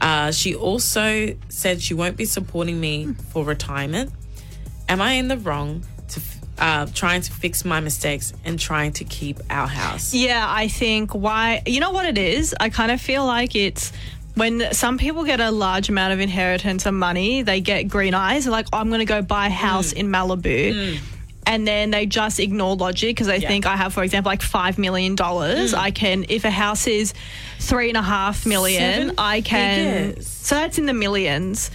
Uh, she also said she won't be supporting me for retirement. Am I in the wrong to uh, trying to fix my mistakes and trying to keep our house? Yeah, I think why... You know what it is? I kind of feel like it's... When some people get a large amount of inheritance and money, they get green eyes. They're like, oh, I'm going to go buy a house mm. in Malibu. Mm. And then they just ignore logic because they yeah. think I have, for example, like five million dollars. Mm. I can, if a house is three and a half million, Seven I can. Figures. So that's in the millions.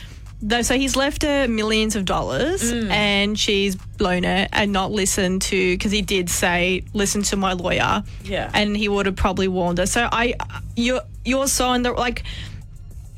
So he's left her millions of dollars mm. and she's blown it and not listened to, because he did say, listen to my lawyer. Yeah. And he would have probably warned her. So I, you're, you're so in the, like,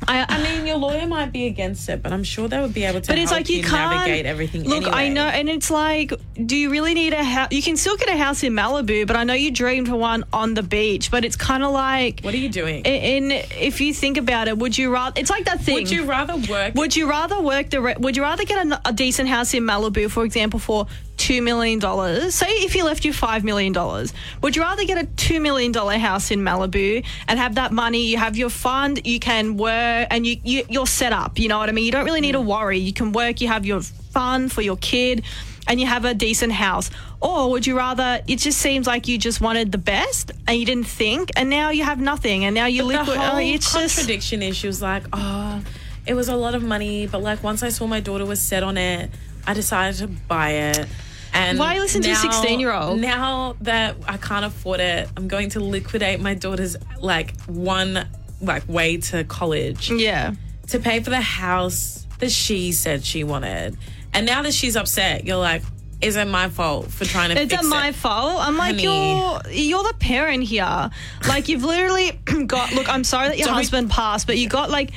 I, I mean, your lawyer might be against it, but I'm sure they would be able to but help it's like you, you navigate everything look, anyway. Look, I know, and it's like, do you really need a house? You can still get a house in Malibu, but I know you dreamed for one on the beach, but it's kind of like... What are you doing? And if you think about it, would you rather... It's like that thing. Would you rather work... Would you rather work the... Re- would you rather get a, a decent house in Malibu, for example, for two million dollars? Say if you left you five million dollars. Would you rather get a two million dollars house in Malibu and have that money, you have your fund, you can work, and you, you, you're set up, you know what I mean? You don't really need to worry. You can work, you have your fun for your kid, and you have a decent house. Or would you rather, it just seems like you just wanted the best and you didn't think, and now you have nothing, and now you live with... The whole oh, it's contradiction just... issue is like, oh, it was a lot of money, but like once I saw my daughter was set on it, I decided to buy it. And why listen now, to a sixteen-year-old? Now that I can't afford it, I'm going to liquidate my daughter's like one... like way to college. Yeah. To pay for the house that she said she wanted. And now that she's upset, you're like, is it my fault for trying to fix it? Is it my fault? I'm like, you're, you're the parent here. Like, you've literally got... Look, I'm sorry that your Don't husband we- passed, but you got like...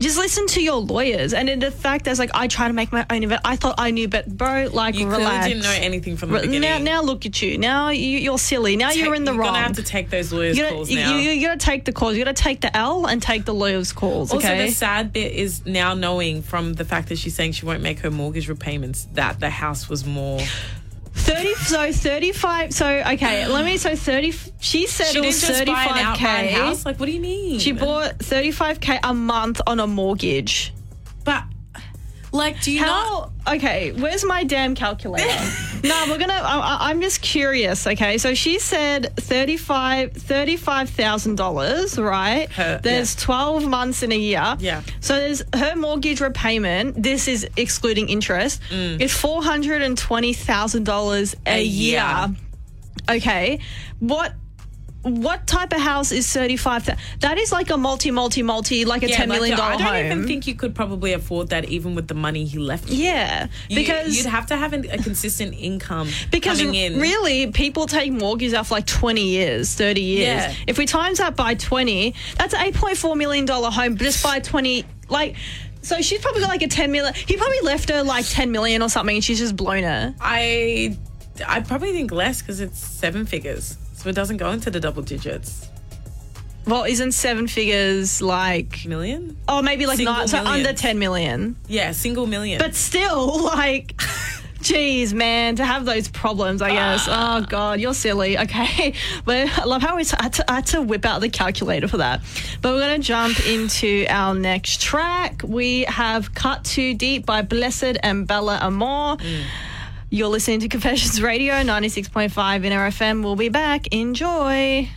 Just listen to your lawyers. And in the fact that's like, I try to make my own event. I thought I knew, but bro, like, you relax. You clearly didn't know anything from the Re- beginning. Now, now look at you. Now you, you're silly. Now take, you're in the you're wrong. You're going to have to take those lawyers' gotta, calls now. You, you, you got to take the calls. You got to take the L and take the lawyers' calls, okay? Also, the sad bit is now knowing from the fact that she's saying she won't make her mortgage repayments that the house was more... Thirty, so thirty-five. So okay, let me. So thirty. She said she it was thirty-five k house. Like, what do you mean? She bought thirty-five k a month on a mortgage. But like, do you know? Okay, where's my damn calculator? No, we're gonna. I, I'm just curious. Okay, so she said thirty-five, thirty-five thousand dollars. Right? Her, there's yeah. twelve months in a year. Yeah. So there's her mortgage repayment. This is excluding interest. Mm. It's four hundred and twenty thousand dollars a year. year. Okay, what? what type of house is thirty-five thousand? That is like a multi, multi, multi, like a yeah, ten million dollars home. I don't home. even think you could probably afford that even with the money he left you. Yeah. You, because you'd have to have an, a consistent income because coming in. Really, people take mortgages out for like twenty years, thirty years. Yeah. If we times that by twenty, that's an eight point four million dollars home just by twenty, like... So she's probably got like a ten million. He probably left her like ten million or something and she's just blown her. I I probably think less because it's seven figures. So it doesn't go into the double digits. Well, isn't seven figures like... Million? Oh, maybe like single nine. Million. So under ten million. Yeah, single million. But still, like... Jeez, man, to have those problems, I guess. Ah. Oh, God, you're silly. Okay. But I love how we t- I, had to, I had to whip out the calculator for that. But we're going to jump into our next track. We have Cut Too Deep by Blessed and Bella Amore. Mm. You're listening to Confessions Radio, ninety-six point five Inner F M. We'll be back. Enjoy.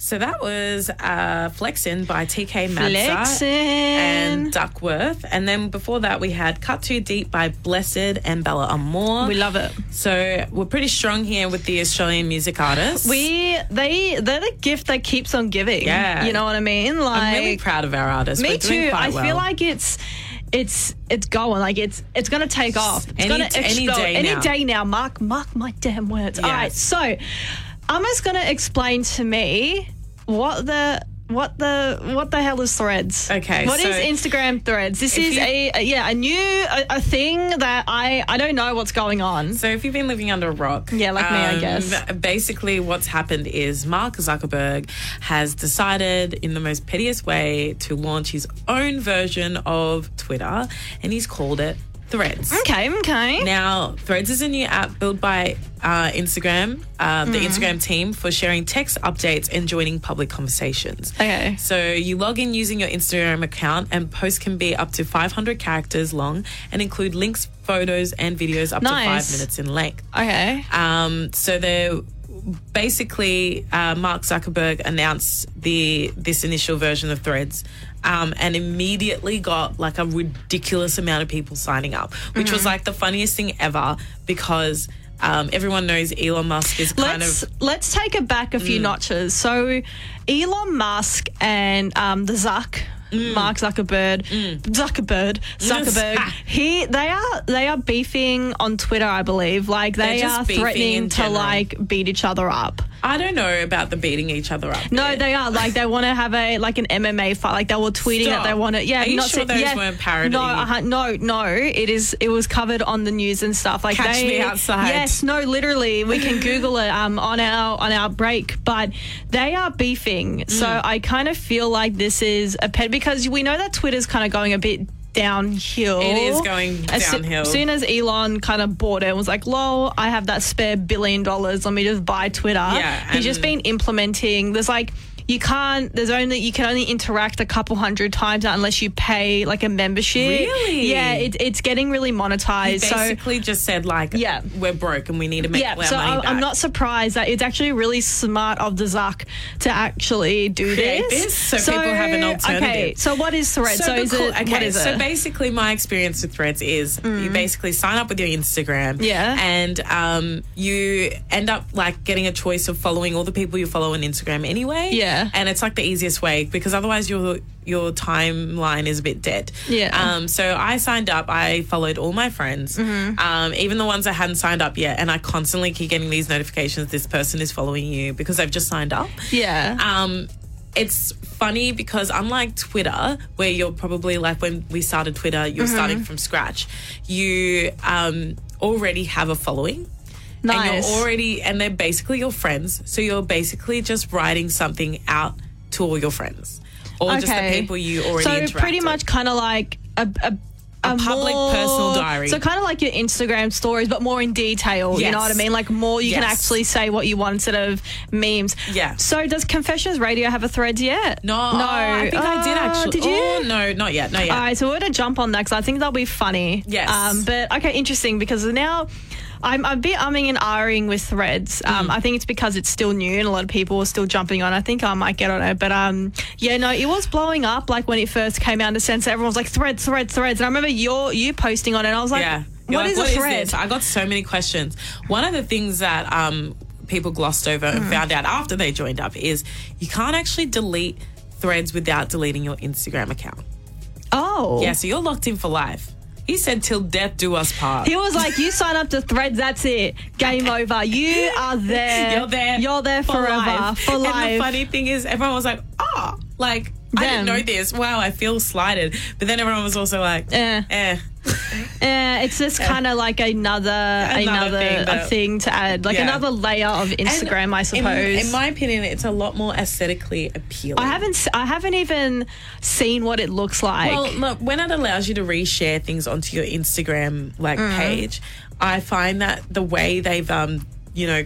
So that was uh, Flexin' by T K Madsa and Duckworth. And then before that, we had Cut Too Deep by Blessed and Bella Amore. We love it. So we're pretty strong here with the Australian music artists. We, they, they're the gift that keeps on giving. Yeah. You know what I mean? Like, I'm really proud of our artists. Me we're too. Doing quite well. I feel like it's... It's it's going like it's it's going to take off. It's any, gonna any day any now. day now. Mark mark my damn words. Yes. All right, so Amma's going to explain to me what the what the what the hell is Threads. Okay, what so is Instagram Threads? This is you, a, a yeah a new a, a thing that I I don't know what's going on. So if you've been living under a rock, yeah, like um, me, I guess. Basically, what's happened is Mark Zuckerberg has decided, in the most pettiest way, to launch his own version of Twitter, and he's called it Threads. Okay, okay. Now, Threads is a new app built by uh, Instagram, uh, the mm. Instagram team, for sharing text updates and joining public conversations. Okay. So you log in using your Instagram account and posts can be up to five hundred characters long and include links, photos and videos up nice. to five minutes in length. Okay. Um, so they're... Basically, uh, Mark Zuckerberg announced the this initial version of Threads um, and immediately got like a ridiculous amount of people signing up, which mm-hmm. was like the funniest thing ever because um, everyone knows Elon Musk is kind let's, of... Let's take it back a few mm. notches. So Elon Musk and um, the Zuck... Mm. Mark Zuckerberg, mm. Zuckerberg, Zuckerberg. Yes. He, they are, they are beefing on Twitter, I believe. Like they are threatening to like beat each other up. I don't know about the beating each other up. No, yet. They are like they want to have a like an M M A fight. Like they were tweeting Stop. that they want to. Yeah, are you not sure those yeah, weren't parody? No, uh, no, no. It is. It was covered on the news and stuff. Like catch they, me outside. Yes, no, literally, we can Google it um, on our on our break. But they are beefing, mm. so I kind of feel like this is a pet. Because we know that Twitter's kind of going a bit downhill. It is going downhill. As soon as Elon kind of bought it and was like, lol, I have that spare billion dollars. Let me just buy Twitter. Yeah, he's just been implementing. There's like... You can't, there's only, you can only interact a couple hundred times unless you pay like a membership. Really? Yeah, it, it's getting really monetized. He basically so, just said like, yeah. we're broke and we need to make yeah, our so money I'm, back. I'm not surprised that it's actually really smart of the Zuck to actually do Create this. this so, so people have an alternative. Okay, so what is Threads? So, so, is it, okay, what is so it? basically my experience with Threads is mm. you basically sign up with your Instagram yeah. and um, you end up like getting a choice of following all the people you follow on Instagram anyway. Yeah. And it's like the easiest way because otherwise your your timeline is a bit dead. Yeah. Um. So I signed up. I followed all my friends, mm-hmm. um, even the ones I hadn't signed up yet. And I constantly keep getting these notifications. This person is following you because they've just signed up. Yeah. Um. It's funny because unlike Twitter, where you're probably like when we started Twitter, you're mm-hmm. starting from scratch. You um already have a following. Nice. And you're already, and they're basically your friends. So you're basically just writing something out to all your friends, or okay. just the people you already interact with. So pretty much kind of like a, a, a, a public more, personal diary. So kind of like your Instagram stories, but more in detail. Yes. You know what I mean? Like more, you yes. can actually say what you want instead of memes. Yeah. So does Confessions Radio have a Threads yet? No. No. Oh, I think uh, I did actually. Did you? Oh, no, not yet. Not yet. All right. So we're going to jump on that because I think that'll be funny. Yes. Um, but okay, interesting because now... I'm a bit umming and ahhing with Threads. Um, mm. I think it's because it's still new and a lot of people are still jumping on. I think I might get on it. But, um, yeah, no, it was blowing up like when it first came out in the sense that everyone was like, Threads, Threads, Threads. And I remember your, you posting on it and I was like, yeah. what, like is what is a Thread? This? I got so many questions. One of the things that um, people glossed over mm. and found out after they joined up is you can't actually delete Threads without deleting your Instagram account. Oh. Yeah, so you're locked in for life. He said, till death do us part. He was like, you sign up to Threads, that's it. Game over. You are there. You're there. You're there for forever. Life. For life. And the funny thing is, everyone was like, oh, like, them. I didn't know this. Wow, I feel slighted. But then everyone was also like, eh. Eh. eh it's just eh. kind of like another another, another thing, a thing to add. Like yeah. another layer of Instagram, and I suppose. In, in my opinion, it's a lot more aesthetically appealing. I haven't I haven't even seen what it looks like. Well, look, when it allows you to reshare things onto your Instagram like mm. page, I find that the way they've, um you know,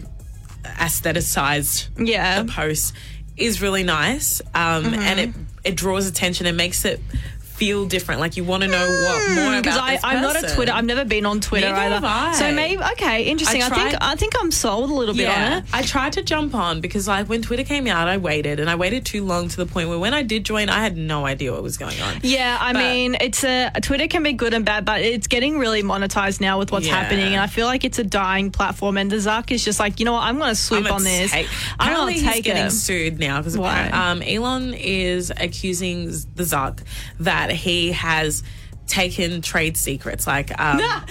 aestheticized yeah. the post is really nice. Um, mm-hmm. And it, it draws attention and makes it feel different. Like you want to know what more about I, this person. I'm not a Twitter. I've never been on Twitter Neither either. Have I. So maybe okay, interesting. I, tried, I think I think I'm sold a little bit yeah, on it. I tried to jump on because like when Twitter came out, I waited and I waited too long to the point where when I did join, I had no idea what was going on. Yeah, I but, mean, it's a Twitter can be good and bad, but it's getting really monetized now with what's yeah. happening, and I feel like it's a dying platform. And the Zuck is just like, you know what, I'm going to swoop I'm on this. Take, I'm going to take he's getting it. Sued now because um, Elon is accusing the Zuck that he has taken trade secrets, like um, nah,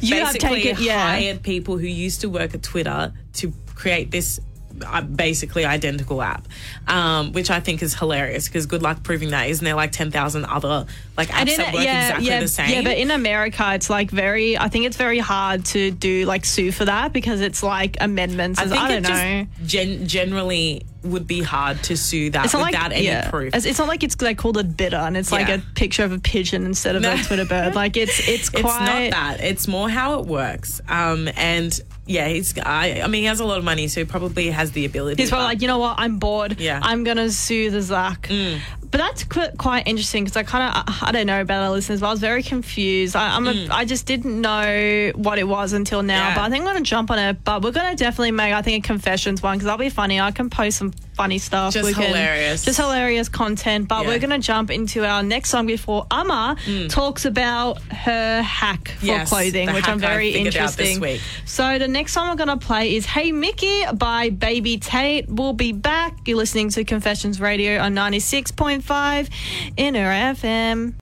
you basically taken, yeah. hired people who used to work at Twitter to create this uh, basically identical app, um, which I think is hilarious because good luck proving that. Isn't there like ten thousand other like apps that work yeah, exactly yeah, the same? Yeah, but in America, it's like very, I think it's very hard to do like sue for that because it's like amendments. I, think I don't it know. Just gen- generally... would be hard to sue that without like, any yeah. proof. It's not like it's they like, called it bitter and it's yeah. like a picture of a pigeon instead of no. a Twitter bird. Like it's it's quite... It's not that. It's more how it works. Um, and yeah, he's. I, I mean, he has a lot of money, so he probably has the ability. He's probably but, like, you know what? I'm bored. Yeah. I'm going to sue the Zuck. Mm. But that's qu- quite interesting because I kind of, I don't know about our listeners, but I was very confused. I I'm a, mm. I just didn't know what it was until now, yeah. but I think I'm going to jump on it. But we're going to definitely make, I think, a confessions one because that'll be funny. I can post some funny stuff. Just we hilarious. Can, just hilarious content. But yeah. we're going to jump into our next song before Amma mm. talks about her hack for yes, clothing, which I'm very interesting. So the next song we're going to play is Hey Mickey by Baby Tate. We'll be back. You're listening to Confessions Radio on ninety-six point five Inner F M.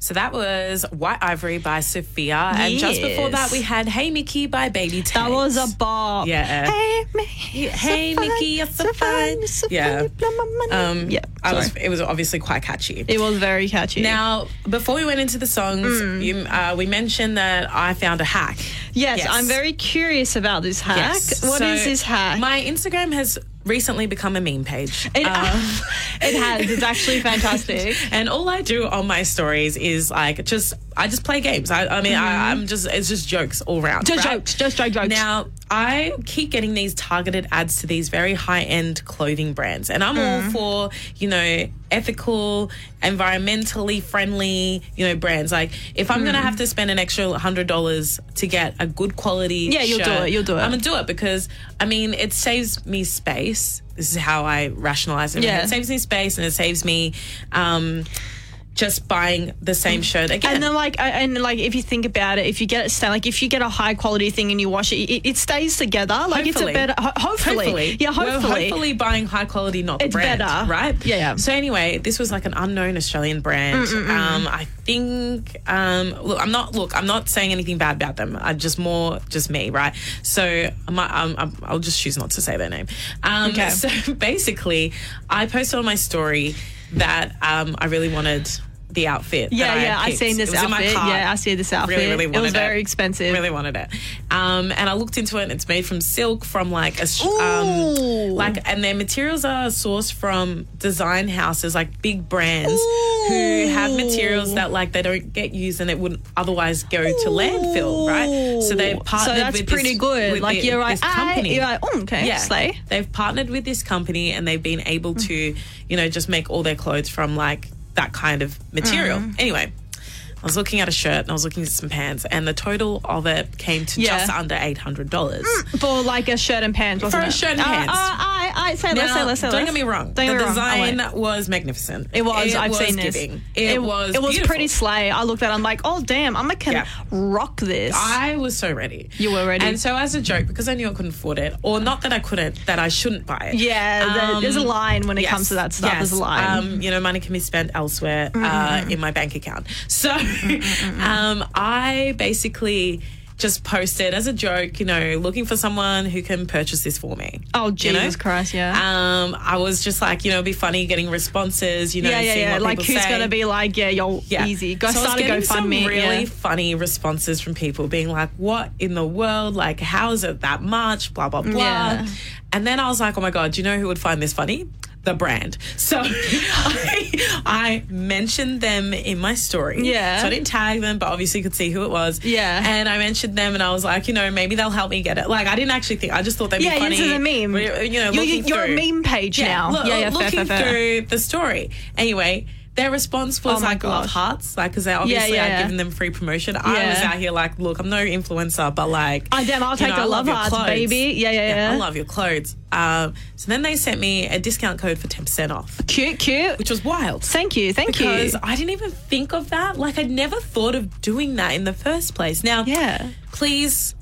So that was White Ivory by Sophia. Yes. And just before that, we had Hey Mickey by Baby Tate. That was a bop. Yeah. Hey, Mickey. Hey, so Mickey. You're so, so fine. fine. So yeah. Um, yeah. I was, it was obviously quite catchy. It was very catchy. Now, before we went into the songs, mm. you, uh, we mentioned that I found a hack. Yes, yes. I'm very curious about this hack. Yes. What so is this hack? My Instagram has... recently become a meme page. It, um, it has. It's actually fantastic. And all I do on my stories is like just I just play games. I, I mean, mm-hmm. I, I'm just it's just jokes all round. Just right? jokes. Just joke jokes. Now I keep getting these targeted ads to these very high end clothing brands, and I'm mm. all for you know ethical, environmentally friendly you know brands. Like if I'm mm. gonna have to spend an extra hundred dollars to get a good quality, yeah, you'll shirt, do it. You'll do it. I'm gonna do it because I mean it saves me space. This is how I rationalize it. Yeah. It saves me space and it saves me um, just buying the same shirt again. And then, like, and like, if you think about it, if you get it, like, if you get a high quality thing and you wash it, it, it stays together. Like, hopefully. It's a better. Ho- hopefully. hopefully, yeah, hopefully, we're hopefully buying high quality, not the it's brand, better, right? Yeah, yeah. So anyway, this was like an unknown Australian brand. Um, I think. Um, look, I'm not. Look, I'm not saying anything bad about them. I just more just me, right? So my, um, I'll just choose not to say their name. Um, okay. So basically, I posted on my story that um, I really wanted the outfit. Yeah, that yeah, I I've seen this outfit. Yeah, I see this outfit. Really, really wanted it. Was very it. Expensive. Really wanted it. Um, and I looked into it. And it's made from silk, from like a, um, like, and their materials are sourced from design houses, like big brands Ooh. Who have materials that like they don't get used and it wouldn't otherwise go Ooh. To landfill, right? So they partnered. So that's with pretty this, good. Like the, you're right. Like, company. You're like, oh, okay. Yeah, slay. They've partnered with this company and they've been able to, you know, just make all their clothes from like. That kind of material. Mm. Anyway, I was looking at a shirt and I was looking at some pants, and the total of it came to yeah. just under eight hundred dollars. For like a shirt and pants, wasn't For it? a shirt and uh, pants. Uh, I, I say less, say less, say less. Don't get me wrong. Don't the get me design wrong. was magnificent. It was. It I've was seen giving. this. It, it was It was beautiful. pretty slay. I looked at it, I'm like, oh, damn, I can yeah. rock this. I was so ready. You were ready. And so as a joke, because I knew I couldn't afford it, or not that I couldn't, that I shouldn't buy it. Yeah, um, there's a line when it yes, comes to that stuff. Yes. There's a line. Um, you know, money can be spent elsewhere mm. uh, in my bank account. So... um, I basically just posted as a joke, you know, looking for someone who can purchase this for me. Oh, Jesus you know? Christ, yeah. Um, I was just like, you know, it'd be funny getting responses, you know, yeah, yeah, seeing yeah. what like people say. Like, who's going to be like, yeah, yo, yeah. easy. Go so start a GoFundMe. really yeah. funny responses from people being like, what in the world? Like, how is it that much? Blah, blah, blah. Yeah. And then I was like, oh, my God, do you know who would find this funny? The brand. So I, I mentioned them in my story. Yeah. So I didn't tag them, but obviously you could see who it was. Yeah. And I mentioned them and I was like, you know, maybe they'll help me get it. Like, I didn't actually think. I just thought they'd yeah, be funny. Yeah, into the meme. You know, you're, you're a meme page yeah, now. Lo- yeah, yeah, looking fair, fair, through fair. the story. Anyway, their response was oh like love hearts, like because obviously yeah, yeah. I'd given them free promotion. Yeah. I was out here like, look, I'm no influencer, but like, I damn, I'll take know, the I love, love hearts, baby. Yeah, yeah, yeah, yeah. I love your clothes. Um, so then they sent me a discount code for ten percent off. Cute, cute. Which was wild. Thank you, thank because you. Because I didn't even think of that. Like, I'd never thought of doing that in the first place. Now, yeah. please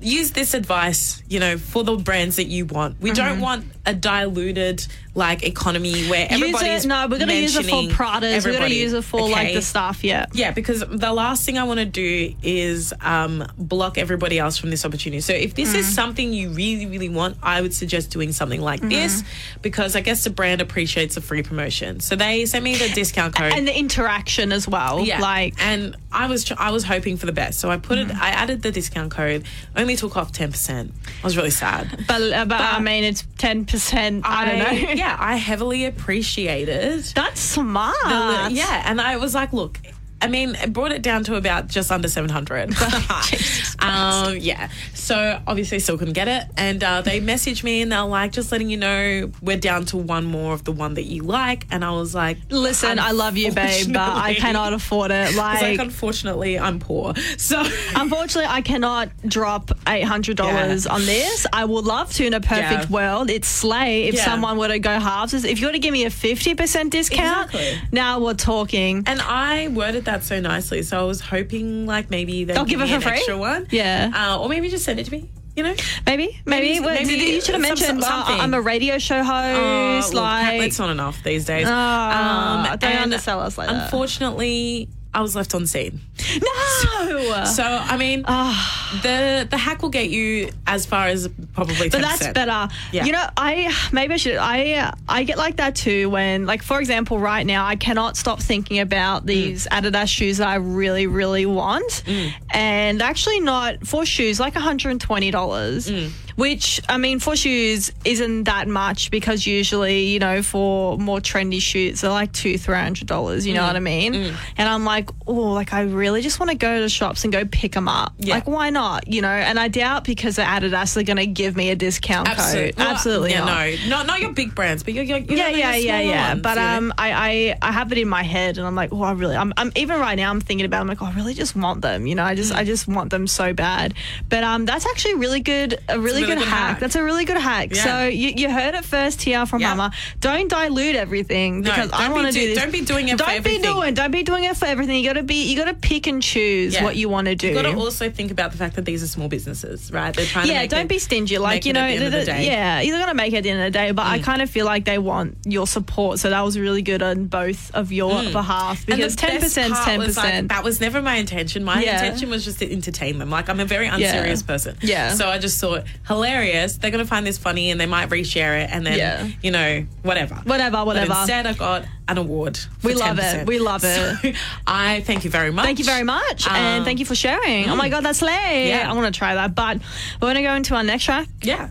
use this advice, you know, for the brands that you want. We mm-hmm. don't want a diluted, like, economy where everybody's No, we're going to use it for Pradas. We're going to use it for, okay. like, the stuff, yeah. Yeah, because the last thing I want to do is um, block everybody else from this opportunity. So if this mm. is something you really, really want, I would suggest doing something like mm. this because I guess the brand appreciates a free promotion. So they sent me the discount code. And the interaction as well. Yeah. Like, and I was tr- I was hoping for the best. So I put mm. it, I added the discount code, only took off ten percent. I was really sad. But, uh, but, but I mean, it's ten percent, I, I don't know. Yeah, I heavily appreciated. That's smart. The, yeah, and I was like, look, I mean, it brought it down to about just under seven hundred. Jesus um, yeah. So obviously still couldn't get it. And uh, they messaged me and they're like, just letting you know, we're down to one more of the one that you like. And I was like, listen, I love you, babe, but I cannot afford it. Like, like unfortunately, I'm poor. So unfortunately, I cannot drop eight hundred dollars yeah. on this. I would love to in a perfect yeah. world. It's slay if yeah. someone were to go halves. If you were to give me a fifty percent discount, exactly. now we're talking. And I worded that so nicely, so I was hoping like maybe they'll give, give me it for an free? Extra one, yeah, uh, or maybe just send it to me. You know, maybe, maybe, maybe, well, maybe you should have mentioned some, uh, I'm a radio show host. Oh, like it's not enough these days. Oh, um, they undersell us like that. Unfortunately, I was left on scene. No. So, so I mean, oh. the the hack will get you as far as probably ten percent. But that's better. Yeah. You know, I maybe I should. I I get like that too when, like, for example, right now I cannot stop thinking about these mm. Adidas shoes that I really, really want, mm. and actually not for shoes like one hundred twenty dollars. Mm. Which, I mean, for shoes isn't that much because usually, you know, for more trendy shoots, they're like two hundred dollars, three hundred dollars, you know mm. what I mean? Mm. And I'm like, oh, like I really just want to go to shops and go pick them up. Yeah. Like, why not, you know? And I doubt because they're Adidas, they're going to give me a discount Absolute. code. Well, Absolutely yeah, not. No, not, not your big brands, but your your, your Yeah, yeah, yeah, yeah. Ones, but yeah. um, I, I, I have it in my head and I'm like, oh, I really, I'm, I'm even right now I'm thinking about it, I'm like, oh, I really just want them, you know? I just mm. I just want them so bad. But um, that's actually really good, a really good... Good hack. hack. That's a really good hack. Yeah. So you, you heard it first here from yeah. Mama. Don't dilute everything because no, I want to do, do this. Don't be doing it don't for everything. Don't be doing. Don't be doing it for everything. You gotta be. You gotta pick and choose yeah. what you want to do. You gotta also think about the fact that these are small businesses, right? They're trying. Yeah, to make don't it, be stingy. Like you know, at the end the, of the day. yeah, you're gonna make it at the end of the day. But mm. I kind of feel like they want your support. So that was really good on both of your mm. behalf because ten percent, ten percent. That was never my intention. My yeah. intention was just to entertain them. Like I'm a very unserious yeah. person. Yeah. So I just thought. Hilarious, they're going to find this funny and they might reshare it and then, yeah. you know, whatever. Whatever, whatever. But instead I got an award. We love ten percent. It. We love it. So I thank you very much. Thank you very much um, and thank you for sharing. Mm. Oh, my God, that's late. Yeah. I want to try that. But we're going to go into our next track. Yeah.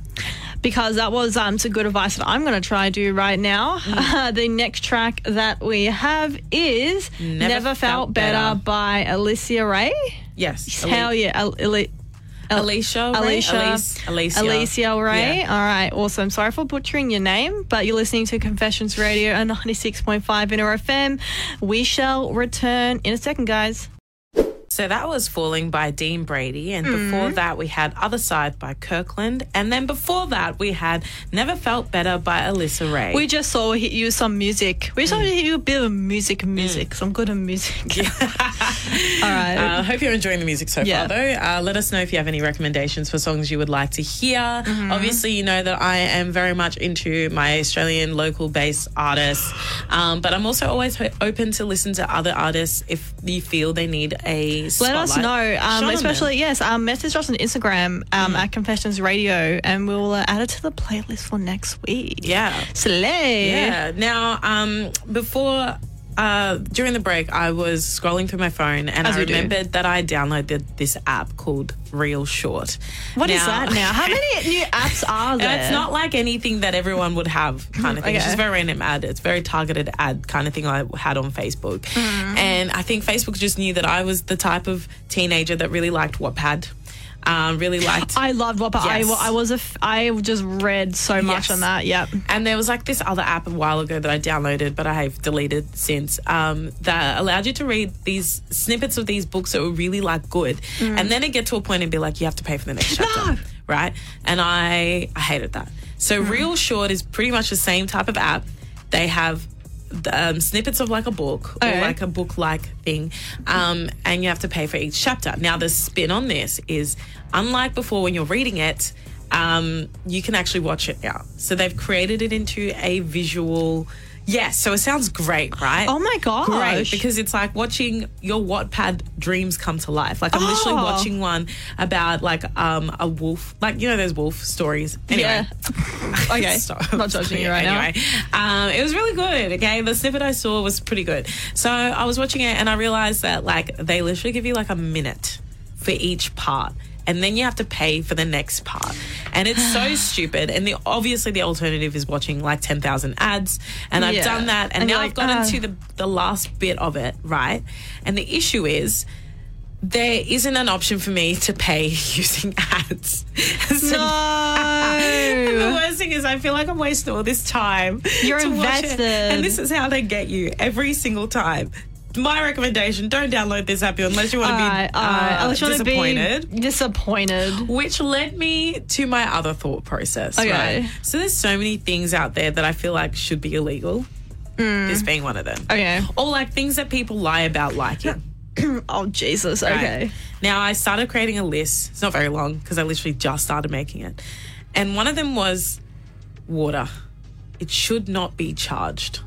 Because that was um, some good advice that I'm going to try to do right now. Mm. Uh, the next track that we have is Never, Never Felt, Felt Better, Better by Alicia Ray. Yes. Hell yeah. Al- Al- Alicia, Alicia, Alicia, Alicia, Alicia Ray. Yeah. All right, awesome. Sorry for butchering your name, but you're listening to Confessions Radio on ninety-six point five Inner F M. We shall return in a second, guys. So that was Falling by Dean Brady, and mm. before that we had Other Side by Kirkland, and then before that we had Never Felt Better by Alyssa Ray. We just saw you some music. We saw mm. you a bit of music, music. Mm. So I'm good at music. Yeah. All right. I uh, hope you're enjoying the music so yeah. far, though. Uh, let us know if you have any recommendations for songs you would like to hear. Mm-hmm. Obviously, you know that I am very much into my Australian local-based artists, um, but I'm also always ho- open to listen to other artists if you feel they need a spotlight. Let us know, um, especially, yes, um, message us on Instagram um, mm. at Confessions Radio, and we'll uh, add it to the playlist for next week. Yeah. Slay. Yeah. Now, um, before... Uh, during the break, I was scrolling through my phone and As I remembered do. that I downloaded this app called Real Short. What now, is that now? How many new apps are there? It's not like anything that everyone would have kind of thing. Okay. It's just a very random ad. It's a very targeted ad kind of thing I had on Facebook. Mm. And I think Facebook just knew that I was the type of teenager that really liked Wattpad. Um, really liked. I loved Wattpad. Yes. I, I was a. F- I just read so much yes. on that. Yep. And there was like this other app a while ago that I downloaded, but I have deleted since. Um, that allowed you to read these snippets of these books that were really like good, mm. and then it get to a point and be like, you have to pay for the next chapter, no. right? And I, I hated that. So mm. Real Short is pretty much the same type of app. They have. Um, snippets of like a book or okay. like a book-like thing, um, and you have to pay for each chapter. Now, the spin on this is, unlike before when you're reading it, um, you can actually watch it now. So they've created it into a visual... Yes, so it sounds great, right? Oh, my gosh. Great, because it's like watching your Wattpad dreams come to life. Like, I'm oh. literally watching one about, like, um, a wolf. Like, you know those wolf stories? Anyway. Yeah. Okay. Stop. I'm not judging you right anyway, now. Um, it was really good, okay? The snippet I saw was pretty good. So I was watching it and I realised that, like, they literally give you, like, a minute for each part. And then you have to pay for the next part. And it's so stupid. And the, obviously the alternative is watching like ten thousand ads. And I've yeah. done that. And, and now like, I've gotten uh, to the, the last bit of it, right? And the issue is there isn't an option for me to pay using ads. So, no. And the worst thing is I feel like I'm wasting all this time. You're invested. And this is how they get you every single time. My recommendation, don't download this app unless you want to be uh, uh, unless you disappointed. Be disappointed. Which led me to my other thought process. Okay. Right? So there's so many things out there that I feel like should be illegal. Mm. This being one of them. Okay. Or like things that people lie about liking. Oh, Jesus. Right? Okay. Now, I started creating a list. It's not very long because I literally just started making it. And one of them was water. It should not be charged.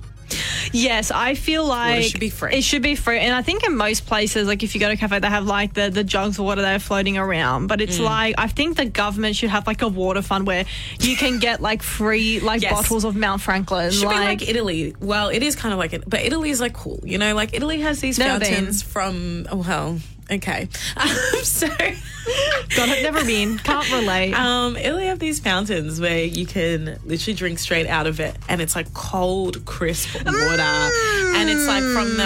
Yes, I feel like water should be free. It should be free. And I think in most places, like if you go to a cafe, they have like the, the jugs of water that are floating around. But it's mm. like, I think the government should have like a water fund where you can get like free like yes. bottles of Mount Franklin. It should like, be like Italy. Well, it is kind of like it, but Italy is like cool. You know, like Italy has these never fountains been. From, oh, well, okay. Um, so. God, I've never been. Can't relate. Um, Italy have these fountains where you can literally drink straight out of it, and it's like cold, crisp water, mm. and it's like from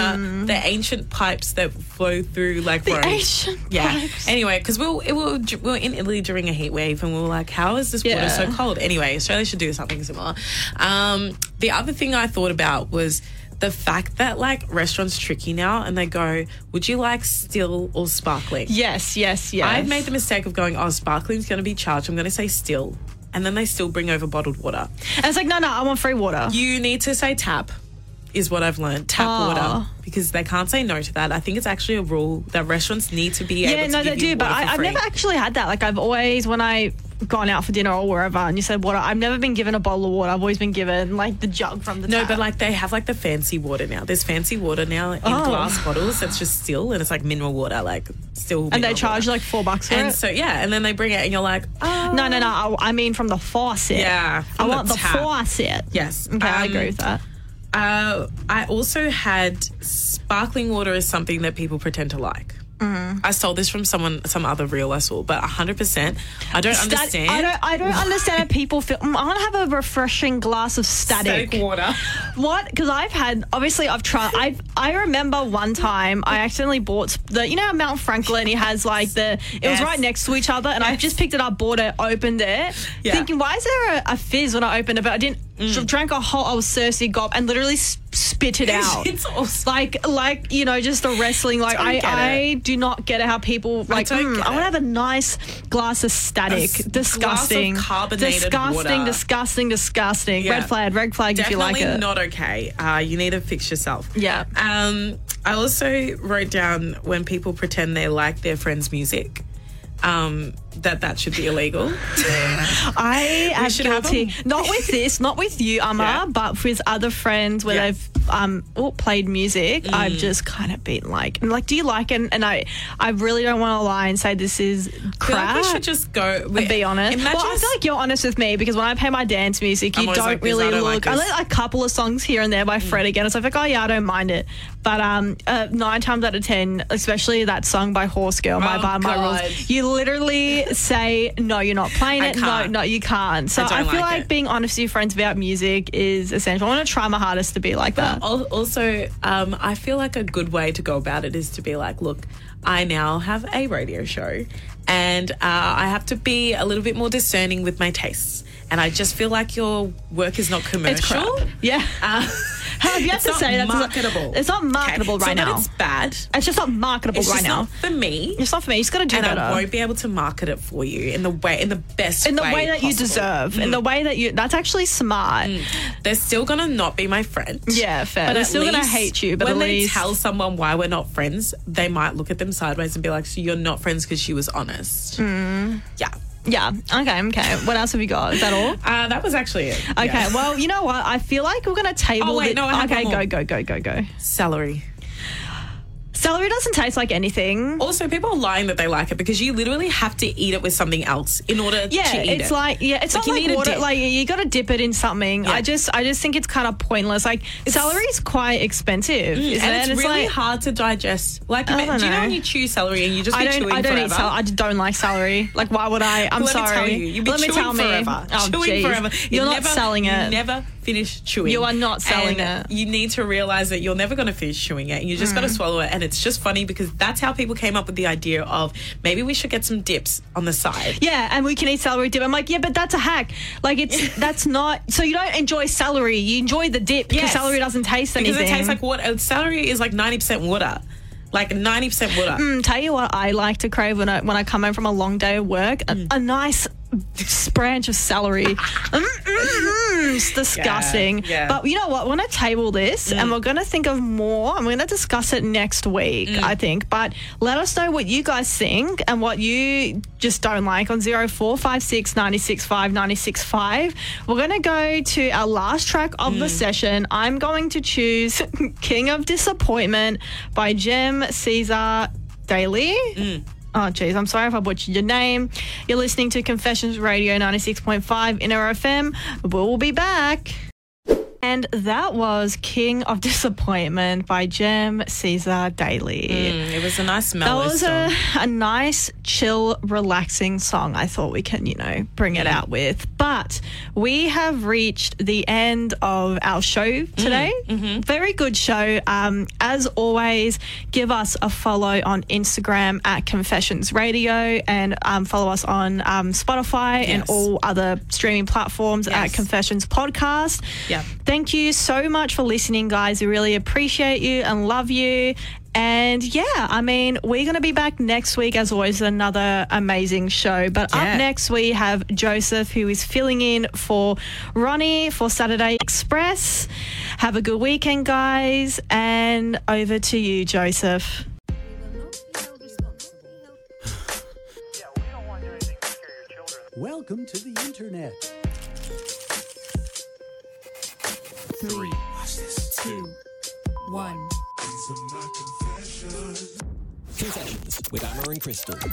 the, the ancient pipes that flow through like the Rome. Ancient yeah. pipes. Anyway, because we, we, we were in Italy during a heat wave, and we were like, "How is this yeah. water so cold?" Anyway, Australia should do something similar. Um, the other thing I thought about was. The fact that, like, restaurants tricky now and they go, would you like still or sparkling? Yes, yes, yes. I've made the mistake of going, oh, sparkling's going to be charged. I'm going to say still. And then they still bring over bottled water. And it's like, no, no, I want free water. You need to say tap is what I've learned. Tap oh. water. Because they can't say no to that. I think it's actually a rule that restaurants need to be yeah, able no, to give you Yeah, no, they do. But I, I've never actually had that. Like, I've always, when I... gone out for dinner or wherever and you said water, I've never been given a bottle of water. I've always been given like the jug from the no tap. But like they have like the fancy water now. There's fancy water now in oh. glass bottles that's just still and it's like mineral water, like still and they charge water. Like four bucks for and it. So yeah, and then they bring it and you're like, oh no no no I, I mean from the faucet. Yeah, I want the, the faucet. Yes, okay. um, I agree with that. uh, I also had sparkling water is something that people pretend to like. Mm-hmm. I stole this from someone, some other reel I saw, but one hundred percent. I don't Stat- understand. I don't, I don't understand how people feel. I want to have a refreshing glass of static, static water. What? Because I've had, obviously, I've tried. I I remember one time I accidentally bought the, you know, Mount Franklin. It has like the, it yes. was right next to each other, and yes. I just picked it up, bought it, opened it, yeah. thinking, why is there a, a fizz when I opened it? But I didn't. Mm. She drank a whole old Cersei gulp and literally spit it out. It's awesome. Like, like you know, just the wrestling. Like, I, I, I do not get it how people, like, I, mm, I want to have a nice glass of static. A disgusting. Glass of carbonated disgusting, water. disgusting, disgusting. Yeah. Red flag, red flag Definitely if you like it. Not okay. Uh, you need to fix yourself. Yeah. Um, I also wrote down when people pretend they like their friend's music. Um, that that should be illegal. I am guilty. Not with this, not with you, Amma, yeah. but with other friends where yeah. they've um oh, played music, mm. I've just kind of been like, and like, do you like it? And, and I, I really don't want to lie and say this is crap. I feel like we should just go and be honest. Well, I feel like you're honest with me because when I play my dance music, you don't like really I don't look. Like I let a couple of songs here and there by Fred mm. again. It's like, oh yeah, I don't mind it. But um, uh, nine times out of ten, especially that song by Horse Girl, oh, My Bar, My Rules, you literally say, no, you're not playing it. No, no, you can't. So I, I feel like, like being honest with your friends about music is essential. I want to try my hardest to be like that. Also, um, I feel like a good way to go about it is to be like, look, I now have a radio show and uh, I have to be a little bit more discerning with my tastes. And I just feel like your work is not commercial. It's crap. Yeah. Uh, you have to say that's marketable. It's not marketable okay. right so now. It's bad. It's just not marketable it's right just now. It's not for me. It's not for me. You just got to do and better. And I won't be able to market it for you in the way, in the best way In the way, way that possible. you deserve. Mm. In the way that you, that's actually smart. Mm. They're still going to not be my friend. Yeah, fair. But they're still going to hate you. But when at least... they tell someone why we're not friends, they might look at them sideways and be like, so you're not friends because she was honest. Mm. Yeah. Yeah. Okay. Okay. What else have you got? Is that all? Uh, that was actually it. Okay. Yeah. Well, you know what? I feel like we're going to table. Oh wait, the- no. I okay. Go. Go. Go. Go. Go. Celery. Celery doesn't taste like anything. Also, people are lying that they like it because you literally have to eat it with something else in order yeah, to eat it's it. Like, yeah, it's like not like water. Like you got to dip it in something. Yeah. I just, I just think it's kind of pointless. Like celery is quite expensive, mm, isn't and it? It's, and it's really like, hard to digest. Like, I don't do you know, know when you chew celery and you just I be don't, chewing I don't forever? Eat cel- I don't like celery. Like, why would I? I'm Let sorry. Let me tell you, you be Let chewing me tell forever. Me. Oh, chewing geez. forever. You're, you're not never, selling it. You never finish chewing. You are not selling and it. You need to realize that you're never going to finish chewing it. You just mm. got to swallow it and. It's just funny because that's how people came up with the idea of maybe we should get some dips on the side. Yeah, and we can eat celery dip. I'm like, yeah, but that's a hack. Like, it's that's not... So you don't enjoy celery. You enjoy the dip because yes. celery doesn't taste anything. Because it tastes like water. Celery is like ninety percent water. Like ninety percent water. Mm, tell you what I like to crave when I when I come home from a long day of work, mm. a, a nice... branch of celery. mm, mm, it's disgusting. Yeah, yeah. But you know what? We're going to table this mm. and we're going to think of more and we're going to discuss it next week, mm. I think. But let us know what you guys think and what you just don't like on zero four five six nine six five nine six five. We're going to go to our last track of mm. the session. I'm going to choose King of Disappointment by Gem Caesar Daily. Mm. Oh, geez, I'm sorry if I butchered your name. You're listening to Confessions Radio ninety-six point five Inner F M. We'll be back. And that was King of Disappointment by Gem Caesar Daily. Mm, it was a nice mellow That was song. A, a nice, chill, relaxing song I thought we can, you know, bring it mm. out with. But we have reached the end of our show today. Mm. Mm-hmm. Very good show. Um, as always, give us a follow on Instagram at Confessions Radio and um, follow us on um, Spotify yes. and all other streaming platforms yes. at Confessions Podcast. Yeah. Thank you so much for listening, guys. We really appreciate you and love you. And, yeah, I mean, we're going to be back next week, as always, another amazing show. But yeah. up next we have Joseph, who is filling in for Ronnie for Saturday Express. Have a good weekend, guys. And over to you, Joseph. Welcome to the internet. Three, two, one. Confessions with Anna and Crystal.